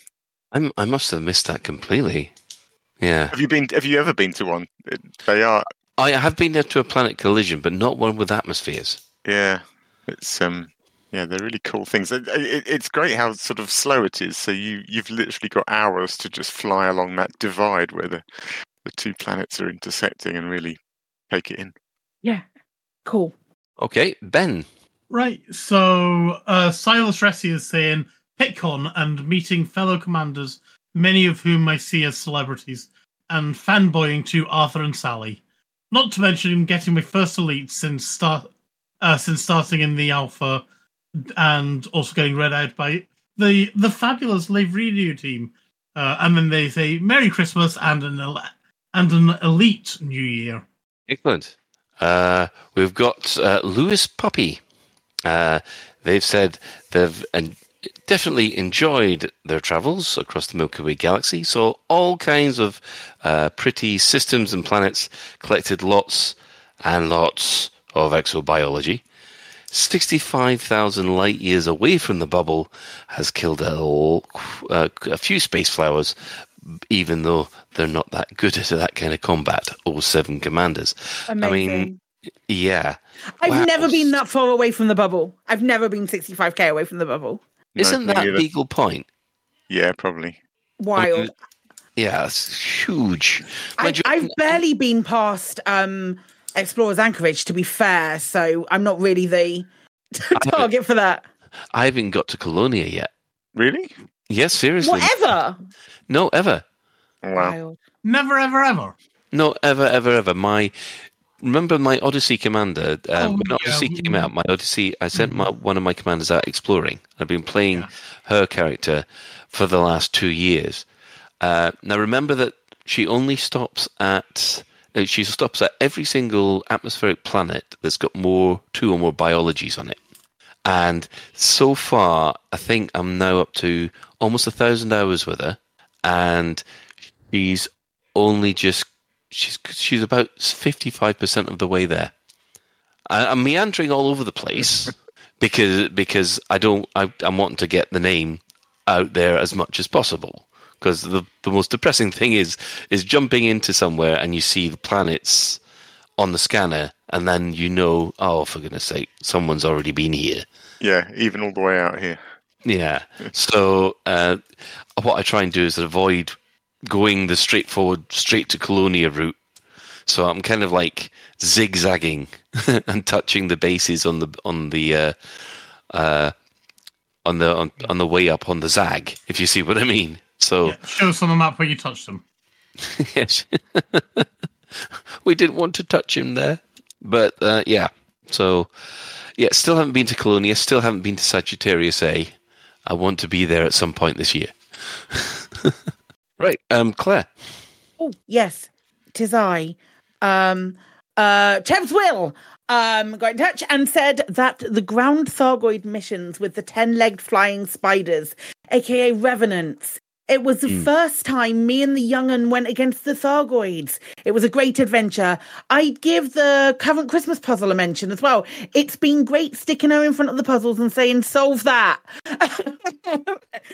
I'm, I must have missed that completely. Yeah. Have you been? Have you ever been to one? They are. I have been there to a planet collision, but not one with atmospheres. Yeah, it's um, yeah, they're really cool things. It, it, it's great how sort of slow it is. So you you've literally got hours to just fly along that divide where the the two planets are intersecting and really take it in. Yeah. Cool. Okay, Ben. Right. So uh, Silas Ressi is saying. PitCon and meeting fellow commanders, many of whom I see as celebrities, and fanboying to Arthur and Sally. Not to mention getting my first Elite since start uh, since starting in the Alpha, and also getting read out by the the fabulous live radio team. Uh, and then they say Merry Christmas and an ele- and an Elite New Year. Excellent. Uh, we've got uh, Lewis Puppy. Uh, they've said they've. And- Definitely enjoyed their travels across the Milky Way galaxy. Saw all kinds of uh, pretty systems and planets. Collected lots and lots of exobiology. sixty-five thousand light years away from the bubble has killed a, l- uh, a few space flowers, even though they're not that good at that kind of combat. All seven commanders. Amazing. I mean, yeah. I've wow. never been that far away from the bubble. I've never been sixty-five K away from the bubble. No, Isn't that either. Eagle Point? Yeah, probably. Wild. Yeah, it's huge. I, you- I've barely been past um, Explorer's Anchorage, to be fair, so I'm not really the target for that. I haven't got to Colonia yet. Really? Yes, seriously. Whatever. No, ever. Wow. Wild. Never, ever, ever. No, ever, ever, ever. My... Remember my Odyssey commander? Um, oh, when Odyssey yeah. came out, my Odyssey, I sent my, one of my commanders out exploring. I've been playing yeah. her character for the last two years. Uh, now, remember that she only stops at uh, she stops at every single atmospheric planet that's got more two or more biologies on it. And so far, I think I'm now up to almost a thousand hours with her, and she's only just. She's she's about fifty-five percent of the way there. I, I'm meandering all over the place because because I don't I, I'm wanting to get the name out there as much as possible. Because the, the most depressing thing is is jumping into somewhere and you see the planets on the scanner, and then you know, oh, for goodness sake, someone's already been here. Yeah, even all the way out here. Yeah. So uh, what I try and do is avoid going the straightforward, straight to Colonia route. So I'm kind of like zigzagging and touching the bases on the on the uh, uh, on the on, on the way up on the zag, if you see what I mean. So yeah, show us on the map where you touched them. Yes. We didn't want to touch him there. But, uh, yeah. So, yeah, still haven't been to Colonia. Still haven't been to Sagittarius A. I want to be there at some point this year. Right. Um, Claire. Oh, yes. Tis I. Um, uh, Chef's Will um, got in touch and said that the ground Thargoid missions with the ten-legged flying spiders, a k a. Revenants, it was the mm. first time me and the young'un went against the Thargoids. It was a great adventure. I'd give the current Christmas puzzle a mention as well. It's been great sticking her in front of the puzzles and saying, solve that.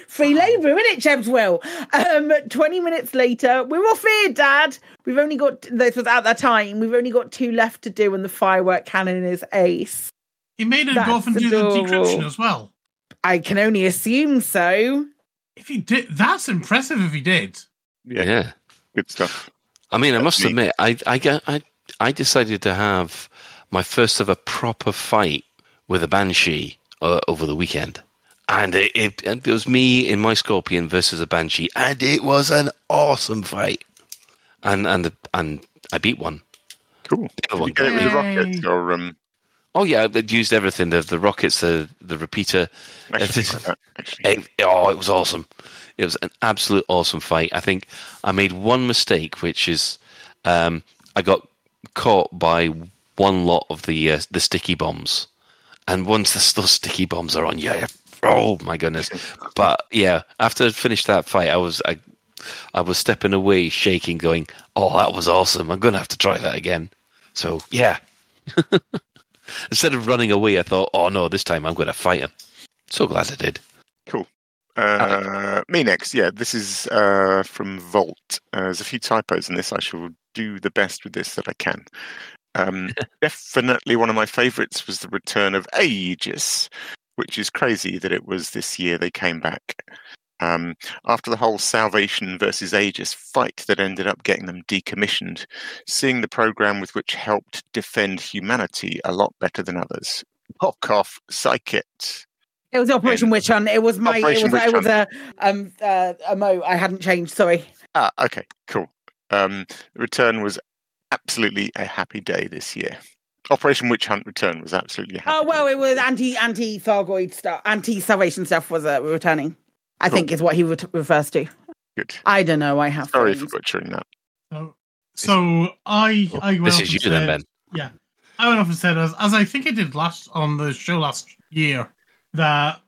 Free labour, isn't it, Chef's Will? Um, twenty minutes later, we're off here, Dad. We've only got, this was at that time, we've only got two left to do and the firework cannon is ace. He made her That's go off and adorable. Do the decryption as well. I can only assume so. If he did, that's impressive. If he did, yeah, yeah. Good stuff. I mean, that's I must neat. admit, I, I, I, I decided to have my first ever proper fight with a Banshee uh, over the weekend, and it, it, it was me in my Scorpion versus a Banshee, and it was an awesome fight, and and and I beat one. Cool. Did you get it with the rockets or um? Oh yeah, they'd used everything. The the rockets, the the repeater. Actually, that, it, oh, it was awesome. It was an absolute awesome fight. I think I made one mistake, which is um, I got caught by one lot of the uh, the sticky bombs. And once the, those sticky bombs are on you, yeah, oh my goodness! But yeah, after I finished that fight, I was I, I was stepping away, shaking, going, "Oh, that was awesome! I'm gonna have to try that again." So yeah. Instead of running away, I thought, oh no, this time I'm going to fight him. So glad I did. Cool. Uh, me next. Yeah, this is uh, from Vault. Uh, there's a few typos in this. I shall do the best with this that I can. Um, definitely one of my favourites was the return of Aegis, which is crazy that it was this year they came back. Um, after the whole Salvation versus Aegis fight that ended up getting them decommissioned, seeing the program with which helped defend humanity a lot better than others. Pock off, psych it. It was Operation Witch Hunt. It was my. Operation it was, it was a um uh, a mo. I hadn't changed. Sorry. Ah, okay, cool. Um, the return was absolutely a happy day this year. Operation Witch Hunt return was absolutely. A happy oh well, day. It was anti anti Thargoid stuff, anti Salvation stuff was uh, returning. I cool. think is what he re- refers to. Good. I don't know. I have. Sorry for butchering that. So, so I, well, I went this is you said, then, Ben. Yeah, I went off and said, as, as I think I did last on the show last year, that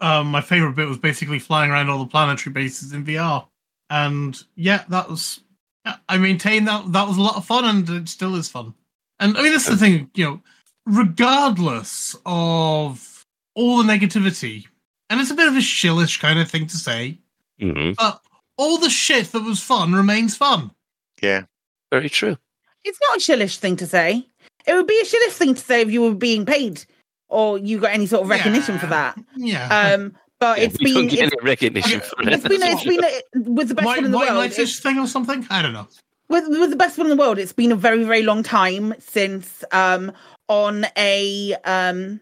um, my favorite bit was basically flying around all the planetary bases in V R, and yeah, that was. Yeah, I maintain that that was a lot of fun, and it still is fun. And I mean, that's the thing, you know, regardless of all the negativity. And it's a bit of a shillish kind of thing to say. Mm-hmm. But all the shit that was fun remains fun. Yeah. Very true. It's not a shillish thing to say. It would be a shillish thing to say if you were being paid or you got any sort of recognition yeah. for that. Yeah. Um, but yeah, it's been... Don't get it's, any recognition okay, for it's it. Been, it's been a, with the best white, one in the world... White thing or something? I don't know. With, with the best one in the world, it's been a very, very long time since um, on a... Um,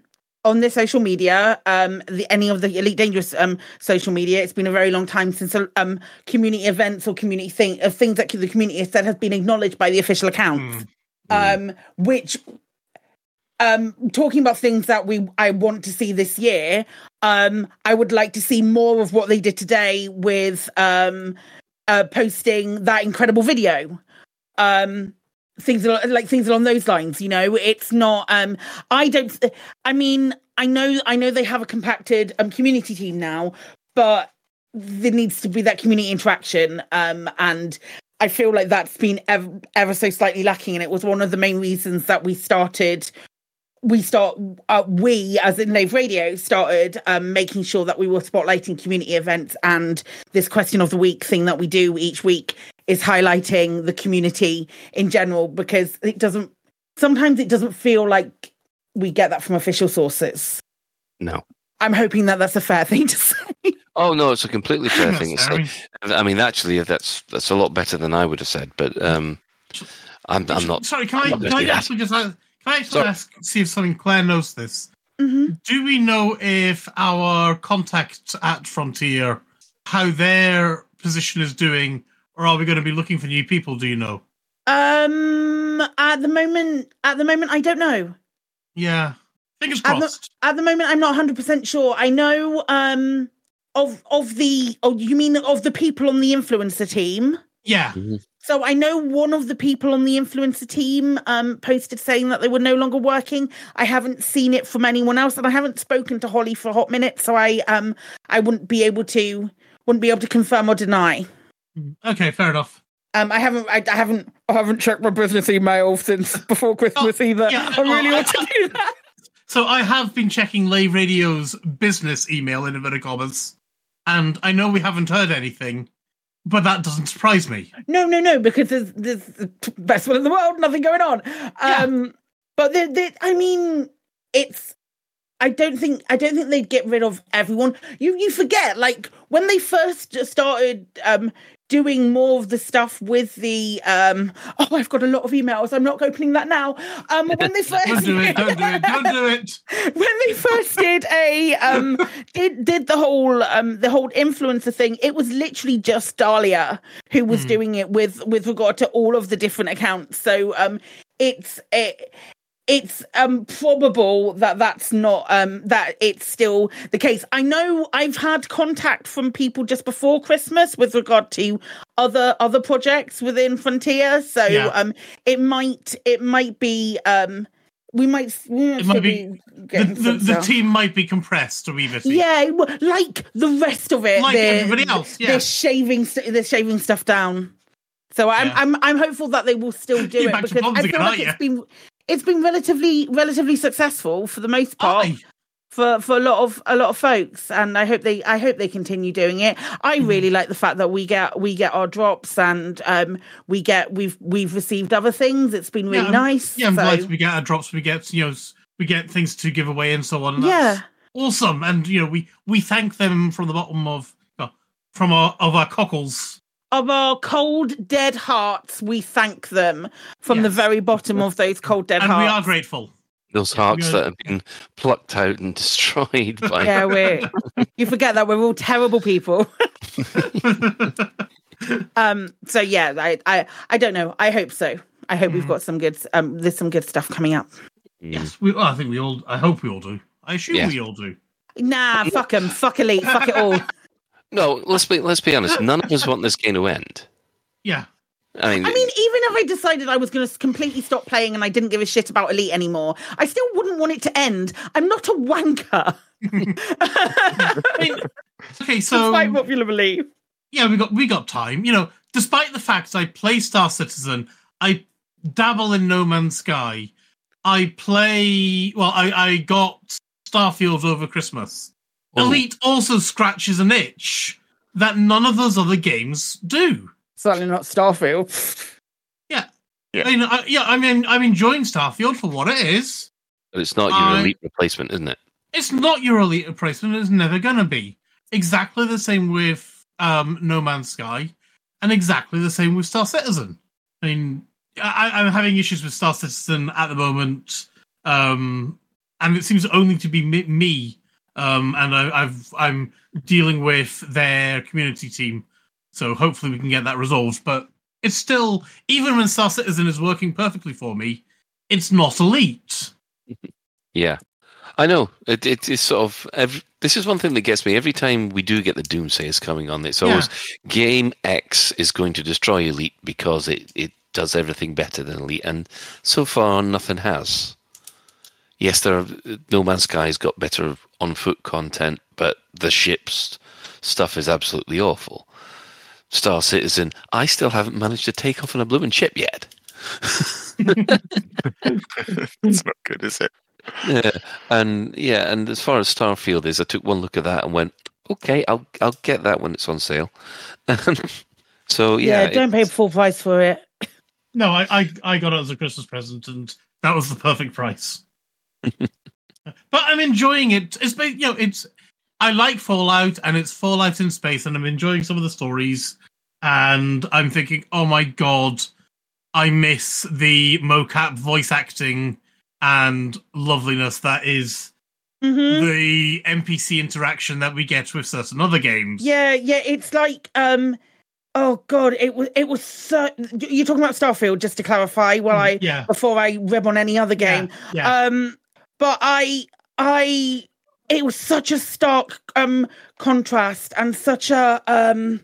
on their social media, um, the, any of the Elite Dangerous um, social media, it's been a very long time since um, community events or community thing of things that the community has said has been acknowledged by the official accounts. Mm. Um, which, um, talking about things that we I want to see this year, um, I would like to see more of what they did today with um, uh, posting that incredible video. Um, Things like things along those lines, you know. It's not. Um, I don't. I mean, I know. I know they have a compacted um, community team now, but there needs to be that community interaction. Um, and I feel like that's been ever, ever so slightly lacking. And it was one of the main reasons that we started. We start. Uh, we, as in Lave Radio, started um, making sure that we were spotlighting community events and this question of the week thing that we do each week. Is highlighting the community in general because it doesn't sometimes it doesn't feel like we get that from official sources. No. I'm hoping that that's a fair thing to say. Oh, no, it's a completely fair thing to say. I mean, actually, that's that's a lot better than I would have said, but um, I'm, I'm not... Sorry, can I, can I actually just ask, can I actually ask, see if something Claire knows this? Mm-hmm. Do we know if our contacts at Frontier, how their position is doing, or are we going to be looking for new people, do you know? Um, at the moment, at the moment, I don't know. Yeah. Fingers crossed. At the, at the moment, I'm not one hundred percent sure. I know um, of of the... Oh, you mean of the people on the influencer team? Yeah. Mm-hmm. So I know one of the people on the influencer team um, posted saying that they were no longer working. I haven't seen it from anyone else, and I haven't spoken to Holly for a hot minute, so I um I wouldn't be able to wouldn't be able to confirm or deny. Okay, fair enough. Um, I haven't, I, I haven't, I haven't checked my business email since before Christmas oh, either. Yeah, I really oh, ought to do that. So I have been checking Lay Radio's business email in inverted commas, and I know we haven't heard anything. But that doesn't surprise me. No, no, no, because there's, there's the best one in the world, nothing going on. Um, yeah. But they're, they're, I mean, it's. I don't think. I don't think they'd get rid of everyone. You you forget, like when they first started um, doing more of the stuff with the. Um, oh, I've got a lot of emails. I'm not opening that now. Um, when they first don't do it, don't do it, don't do it. When they first did a um, did did the whole um, the whole influencer thing, it was literally just Dahlia who was mm. doing it with with regard to all of the different accounts. So um, it's it. It's um, probable that that's not, um, that it's still the case. I know I've had contact from people just before Christmas with regard to other other projects within Frontier. So yeah. um, it might it might be um, we might we it might be, be the, the, the team might be compressed a wee bit. Yeah, like the rest of it, like everybody else. Yeah, they're shaving they're shaving stuff down. So I'm yeah. I'm I'm hopeful that they will still do it because I feel again, like it's been. It's been relatively relatively successful for the most part Aye. for for a lot of a lot of folks, and I hope they I hope they continue doing it. I mm. really like the fact that we get we get our drops and um, we get we've we've received other things. It's been really yeah, nice. Yeah, I'm so. glad we get our drops. We get you know we get things to give away and so on. And that's yeah, awesome. And you know we, we thank them from the bottom of uh, from our of our cockles. Of our cold, dead hearts, we thank them from yes. the very bottom of those cold, dead and hearts. And we are grateful. Those hearts that have been plucked out and destroyed by... Yeah, we're... You forget that we're all terrible people. um. So, yeah, I, I I don't know. I hope so. I hope mm. we've got some good... Um. There's some good stuff coming up. Yes, we. Well, I think we all... I hope we all do. I assume yeah. we all do. Nah, fuck them. Fuck Elite. Fuck it all. No, let's be let's be honest. None of us want this game to end. Yeah, I mean, I mean, even if I decided I was going to completely stop playing and I didn't give a shit about Elite anymore, I still wouldn't want it to end. I'm not a wanker. I mean, okay, so despite what you'll believe, yeah, we got we got time. You know, despite the fact I play Star Citizen, I dabble in No Man's Sky. I play. Well, I, I got Starfield over Christmas. Elite also scratches an itch that none of those other games do. Certainly not Starfield. Yeah, yeah. I mean, I, yeah, I mean, I'm enjoying Starfield for what it is. But it's not your I, Elite replacement, isn't it? It's not your Elite replacement. It's never gonna be. Exactly the same with um, No Man's Sky, and exactly the same with Star Citizen. I mean, I, I'm having issues with Star Citizen at the moment, um, and it seems only to be me. me Um, and I, I've, I'm dealing with their community team, so hopefully we can get that resolved. But it's still, even when Star Citizen is working perfectly for me, it's not Elite. Yeah, I know. It, it is sort of. Every, this is one thing that gets me every time we do get the doomsayers coming on. It's always yeah. Game X is going to destroy Elite because it, it does everything better than Elite, and so far nothing has. Yes, there are, No Man's Sky's got better on-foot content, but the ship's stuff is absolutely awful. Star Citizen, I still haven't managed to take off on a blooming ship yet. It's not good, is it? Yeah, and yeah, and as far as Starfield is, I took one look at that and went, "Okay, I'll I'll get that when it's on sale." so yeah, yeah don't pay full price for it. No, I, I I got it as a Christmas present and. That was the perfect price. But I'm enjoying it. It's you know, it's I like Fallout, and it's Fallout in space, and I'm enjoying some of the stories. And I'm thinking, oh my god, I miss the mocap voice acting and loveliness that is mm-hmm. the N P C interaction that we get with certain other games. Yeah, yeah, it's like, um, oh god, it was it was so. You're talking about Starfield, just to clarify. While I yeah. before I rib on any other game, yeah, yeah. um, but I I it was such a stark um contrast and such a um.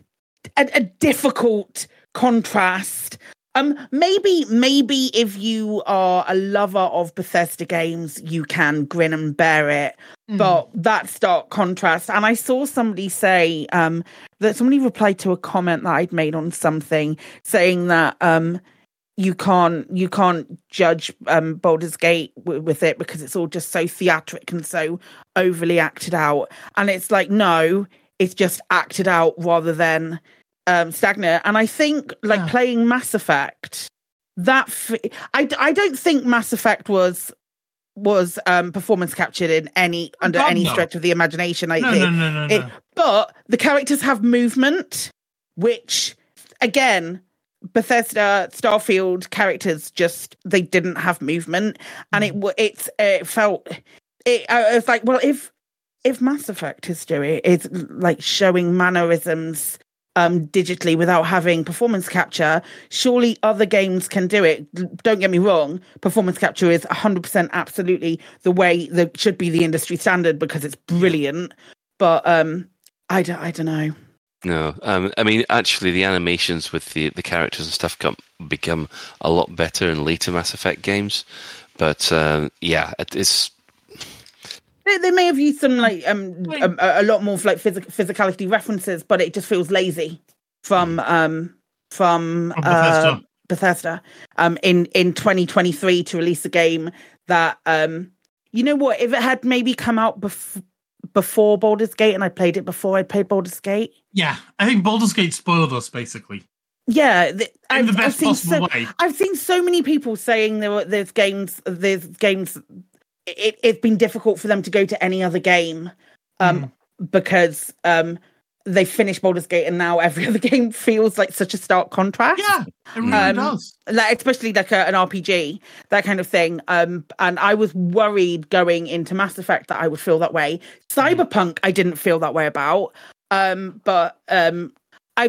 A, a difficult contrast. Um, maybe, maybe if you are a lover of Bethesda games, you can grin and bear it. Mm. But that stark contrast. And I saw somebody say um, that somebody replied to a comment that I'd made on something, saying that um, you can't you can't judge um, Baldur's Gate w- with it because it's all just so theatric and so overly acted out. And it's like, no. It's just acted out rather than um, stagnant. And I think, like, yeah. playing Mass Effect, that... F- I, I don't think Mass Effect was was um, performance captured in any under God, any no. stretch of the imagination. I no, think. No, no, no, no, it, no. But the characters have movement, which, again, Bethesda, Starfield characters just... They didn't have movement. And it, it, it felt... It, I was like, well, if... If Mass Effect is doing is like showing mannerisms um, digitally without having performance capture, surely other games can do it. Don't get me wrong, performance capture is one hundred percent absolutely the way that should be the industry standard because it's brilliant. But um, I don't, I don't know. No, um, I mean, actually, the animations with the, the characters and stuff come, become a lot better in later Mass Effect games. But uh, yeah, it's. They may have used some like um a, a lot more like phys- physicality references, but it just feels lazy from um from, from Bethesda. Uh, Bethesda um in in twenty twenty-three to release a game that um you know what, if it had maybe come out bef- before Baldur's Gate and I played it before I played Baldur's Gate. Yeah, I think Baldur's Gate spoiled us basically. Yeah, th- in the best I've possible so, way. I've seen so many people saying there were there's games there's games. It, it's been difficult for them to go to any other game um, mm. because um, they finished Baldur's Gate and now every other game feels like such a stark contrast. Yeah, it really um, does. Like, especially like a, an R P G, that kind of thing. Um, and I was worried going into Mass Effect that I would feel that way. Cyberpunk, I didn't feel that way about. Um, but... Um, I,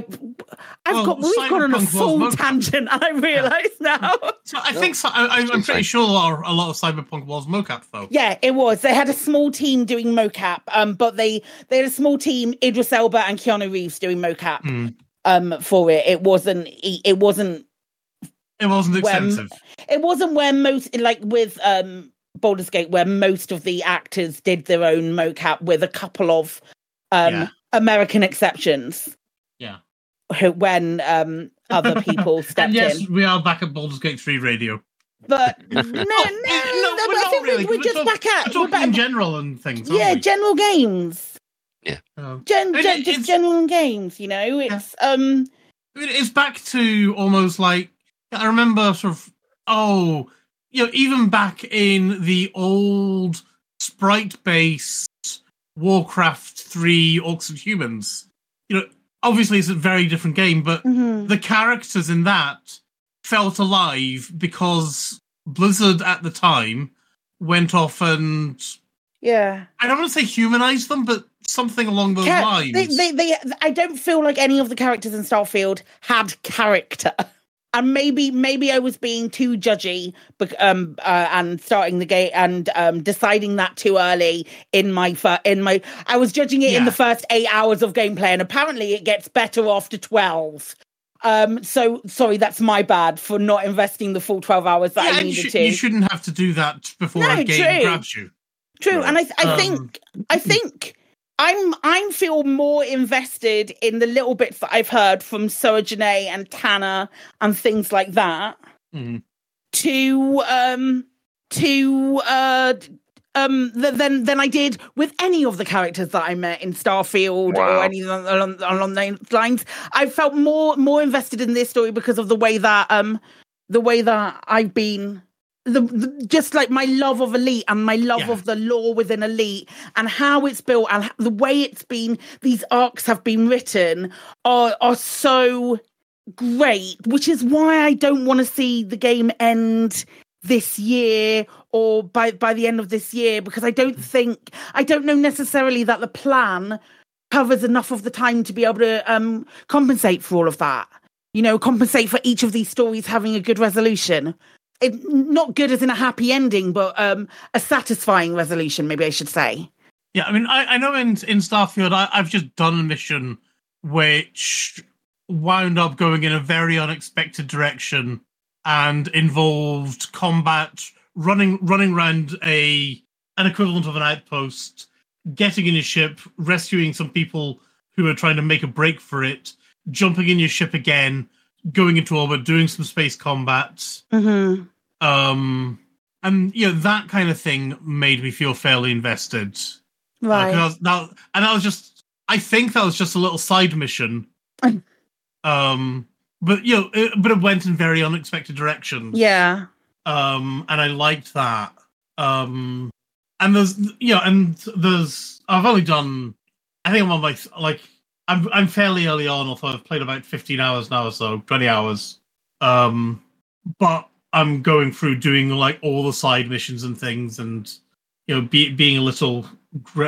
I've well, got we've gone on a full tangent, and I realise yeah. now. So I think so, I, I'm pretty sure a lot of Cyberpunk was mocap, though. Yeah, it was. They had a small team doing mocap, um, but they they had a small team, Idris Elba and Keanu Reeves doing mocap mm. um, for it. It wasn't. It wasn't. It wasn't extensive. Where, it wasn't where most like with um, Baldur's Gate, where most of the actors did their own mocap, with a couple of um, yeah. American exceptions. Yeah, when um, other people stepped and yes, in. Yes, we are back at Baldur's Gate three radio. But no, no, no, no, we're not really. We're, we're just talk, back at we're talking we're back, in general and things. Aren't yeah, we? general games. Yeah, gen, gen, it, just general games. You know, it's yeah. um, it's back to almost like I remember sort of oh, you know, even back in the old sprite-based Warcraft three Orcs and Humans, you know. Obviously, it's a very different game, but mm-hmm. the characters in that felt alive because Blizzard at the time went off and yeah, I don't want to say humanized them, but something along those Char- lines. They, they, they, I don't feel like any of the characters in Starfield had character, and maybe, maybe I was being too judgy, but, um, uh, and starting the game and um, deciding that too early in my fir- in my. I was judging it yeah. in the first eight hours of gameplay, and apparently it gets better after twelve. Um, so sorry, that's my bad for not investing the full twelve hours that yeah, I needed sh- to. You shouldn't have to do that before no, a game true. grabs you. True, right. and I, th- I um... think, I think. I'm I feel more invested in the little bits that I've heard from Soa Janaye and Tanner and things like that mm. to um to uh um than than I did with any of the characters that I met in Starfield wow. or anything along, along those lines. I felt more more invested in this story because of the way that um the way that I've been The, the, just like my love of Elite and my love yeah. of the lore within Elite and how it's built and the way it's been, these arcs have been written are are so great, which is why I don't want to see the game end this year or by, by the end of this year, because I don't think, I don't know necessarily that the plan covers enough of the time to be able to um, compensate for all of that. You know, compensate for each of these stories having a good resolution. It, not good as in a happy ending, but um, a satisfying resolution, maybe I should say. Yeah, I mean, I, I know in, in Starfield, I, I've just done a mission which wound up going in a very unexpected direction and involved combat, running running around a an equivalent of an outpost, getting in your ship, rescuing some people who are trying to make a break for it, jumping in your ship again, going into orbit, doing some space combats. Mm-hmm. Um, and, you know, that kind of thing made me feel fairly invested. Right. Uh, I was, that, and that was just, I think that was just a little side mission. um, but, you know, it, but it went in very unexpected directions. Yeah. Um, and I liked that. Um, and there's, you know, and there's, I've only done, I think I'm on my, like, I'm, I'm fairly early on, although I've played about fifteen hours now or so, twenty hours. Um, but I'm going through doing like all the side missions and things, and you know, be, being a little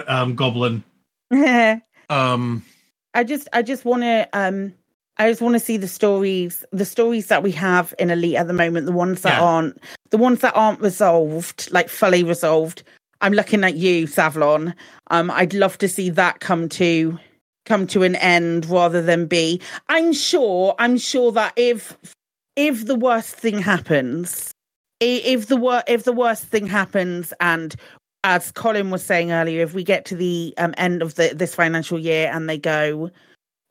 um, goblin. um, I just, I just want to, um, I just want to see the stories, the stories that we have in Elite at the moment. The ones that yeah. aren't, the ones that aren't resolved, like fully resolved. I'm looking at you, Savlon. Um, I'd love to see that come to. come to an end rather than be. I'm sure, I'm sure that if, if the worst thing happens, if the wor- if the worst thing happens, and as Colin was saying earlier, if we get to the um, end of the, this financial year and they go,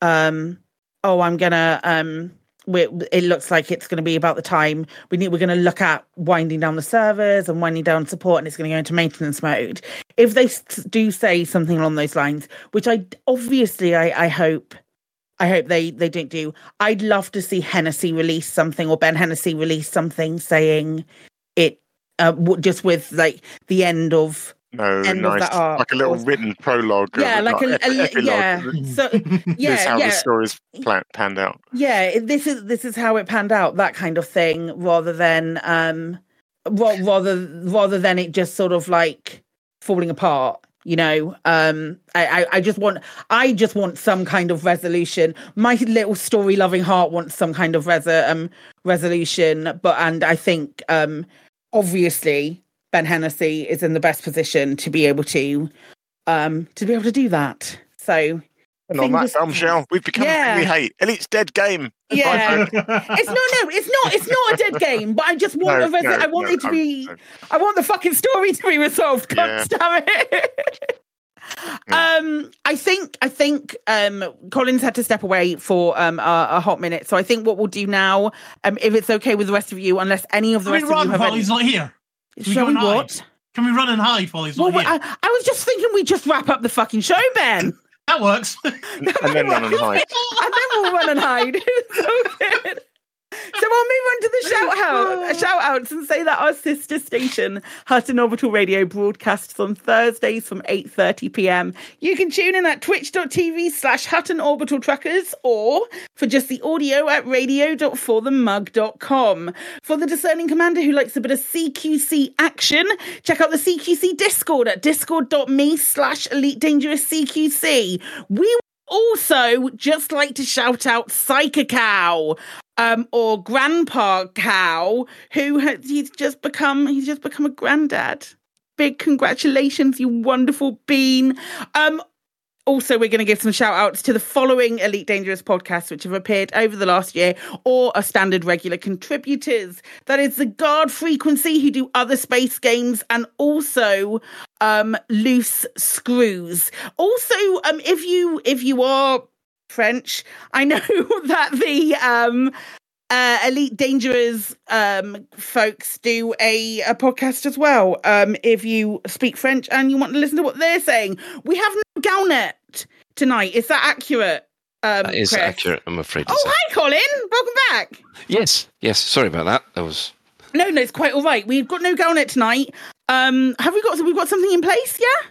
um, oh, I'm gonna, um, we're, it looks like it's going to be about the time we need, we're going to look at winding down the servers and winding down support, and it's going to go into maintenance mode. If they do say something along those lines, which I obviously I, I hope, I hope they, they don't do. I'd love to see Hennessy release something, or Ben Hennessy release something saying it uh, just with like the end of no, end nice. of that arc, like a little or, written prologue. Yeah, like a, a, a yeah. So yeah, this how yeah. the story's plan, panned out. Yeah, this is this is how it panned out. That kind of thing, rather than um, rather rather than it just sort of like. Falling apart, you know. Um, I, I, I just want, I just want some kind of resolution. My little story-loving heart wants some kind of res- um, resolution, but and I think um, obviously Ben Hennessy is in the best position to be able to um, to be able to do that. So. And on that bombshell, we've become yeah. a thing we hate. Elite's dead game. Yeah, it's no, no, it's not. It's not a dead game. But I just want no, a res- no, I want no, it to no, be. No. I want the fucking story to be resolved. God yeah. damn it. yeah. Um, I think. I think. Um, Colin's had to step away for um a, a hot minute. So I think what we'll do now, um, if it's okay with the rest of you, unless any of the Can rest we run of you have while any... he's not here. Can Shall we, we what? Can we run and hide while he's well, not here? I, I was just thinking we just wrap up the fucking show, Ben. That works. and, then run and, hide. and then we'll run and hide. So, so we'll move on to the shout out, shout outs and say that our sister station, Hutton Orbital Radio, broadcasts on Thursdays from eight thirty p m. You can tune in at twitch.tv slash Hutton Orbital Truckers, or for just the audio at radio dot for the mug dot com. For the discerning commander who likes a bit of C Q C action, check out the C Q C Discord at discord.me slash Elite Dangerous C Q C. We also just like to shout out Psycho Cow. Um, or Grandpa Cow, who has, he's just become he's just become a granddad. Big congratulations, you wonderful bean. Um, also, we're going to give some shout outs to the following Elite Dangerous podcasts which have appeared over the last year or are standard regular contributors. That is the Guard Frequency, who do other space games, and also um, Loose Screws. Also, um, if you if you are French. I know that the um, uh, Elite Dangerous um, folks do a, a podcast as well. Um, if you speak French and you want to listen to what they're saying, we have no Galnet tonight. Is that accurate? Um, that is Chris? Accurate, I'm afraid. Oh, hi, Colin. Welcome back. Yes, yes. Sorry about that. That was No, no, it's quite all right. We've got no go on it tonight. Um, have we got? We've got something in place, yeah?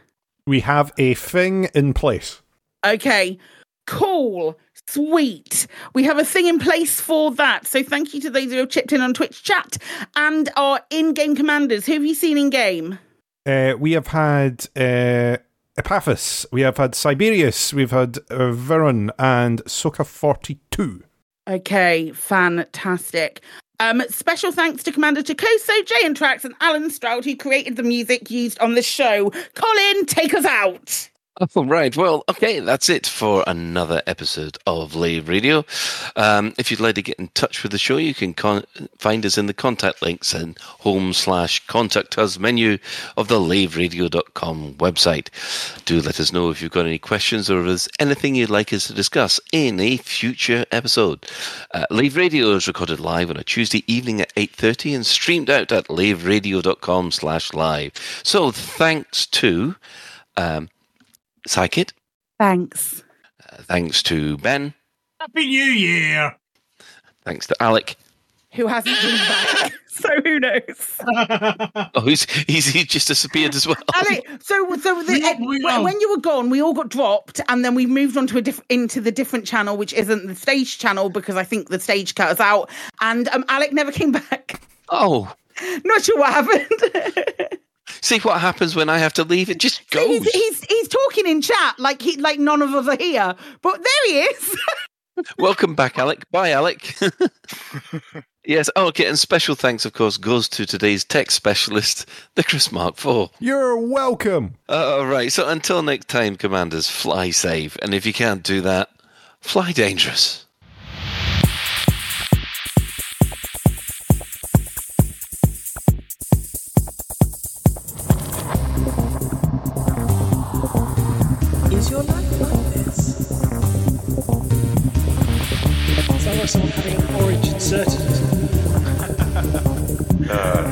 We have a thing in place. Okay, cool, sweet. We have a thing in place for that. So thank you to those who have chipped in on Twitch chat and our in-game commanders. Who have you seen in game? Uh, we have had uh, Epaphus. We have had Siberius. We've had uh, Veron and Soka forty-two. Okay, fantastic. Um, special thanks to Commander Chikoso, Jay and Trax, and Alan Stroud, who created the music used on the show. Colin, take us out. All right. Well, okay, that's it for another episode of Lave Radio. Um, if you'd like to get in touch with the show, you can con- find us in the contact links and home slash contact us menu of the lave radio dot com website. Do let us know if you've got any questions or if there's anything you'd like us to discuss in a future episode. Uh, Lave Radio is recorded live on a Tuesday evening at eight thirty and streamed out at lave radio dot com slash live. So thanks to... Um, Psykit. Thanks. Uh, thanks to Ben. Happy New Year. Thanks to Alec. Who hasn't been back, so who knows? Oh, he's, he's, he's just disappeared as well. Alec, so so the, uh, when, when you were gone, we all got dropped, and then we moved on to a diff- into the different channel, which isn't the stage channel, because I think the stage cut us out, and um, Alec never came back. Oh. Not sure what happened. See what happens when I have to leave. It just goes. He's, he's, he's talking in chat like he like none of us are here. But there he is. Welcome back, Alec. Bye, Alec. Yes. Oh, okay. And special thanks, of course, goes to today's tech specialist, the Chris Mark Four. You're welcome. Uh, all right. So until next time, commanders, fly safe, and if you can't do that, fly dangerous. Someone having origin certainty. uh,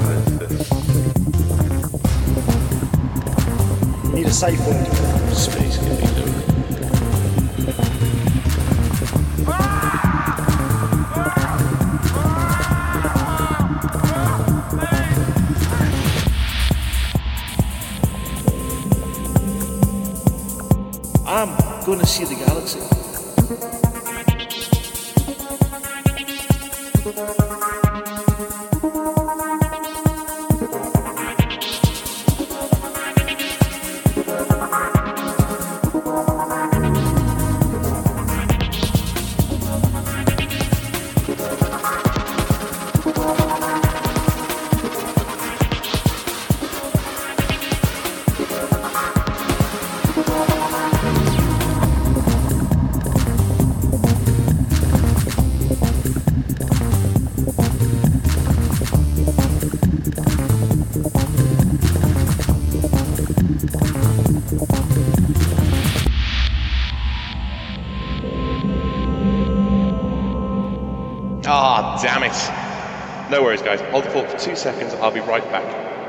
you need a safe word. Space can be doing. I'm going to see the galaxy. Damn it. No worries, guys. Hold the fort for two seconds. I'll be right back.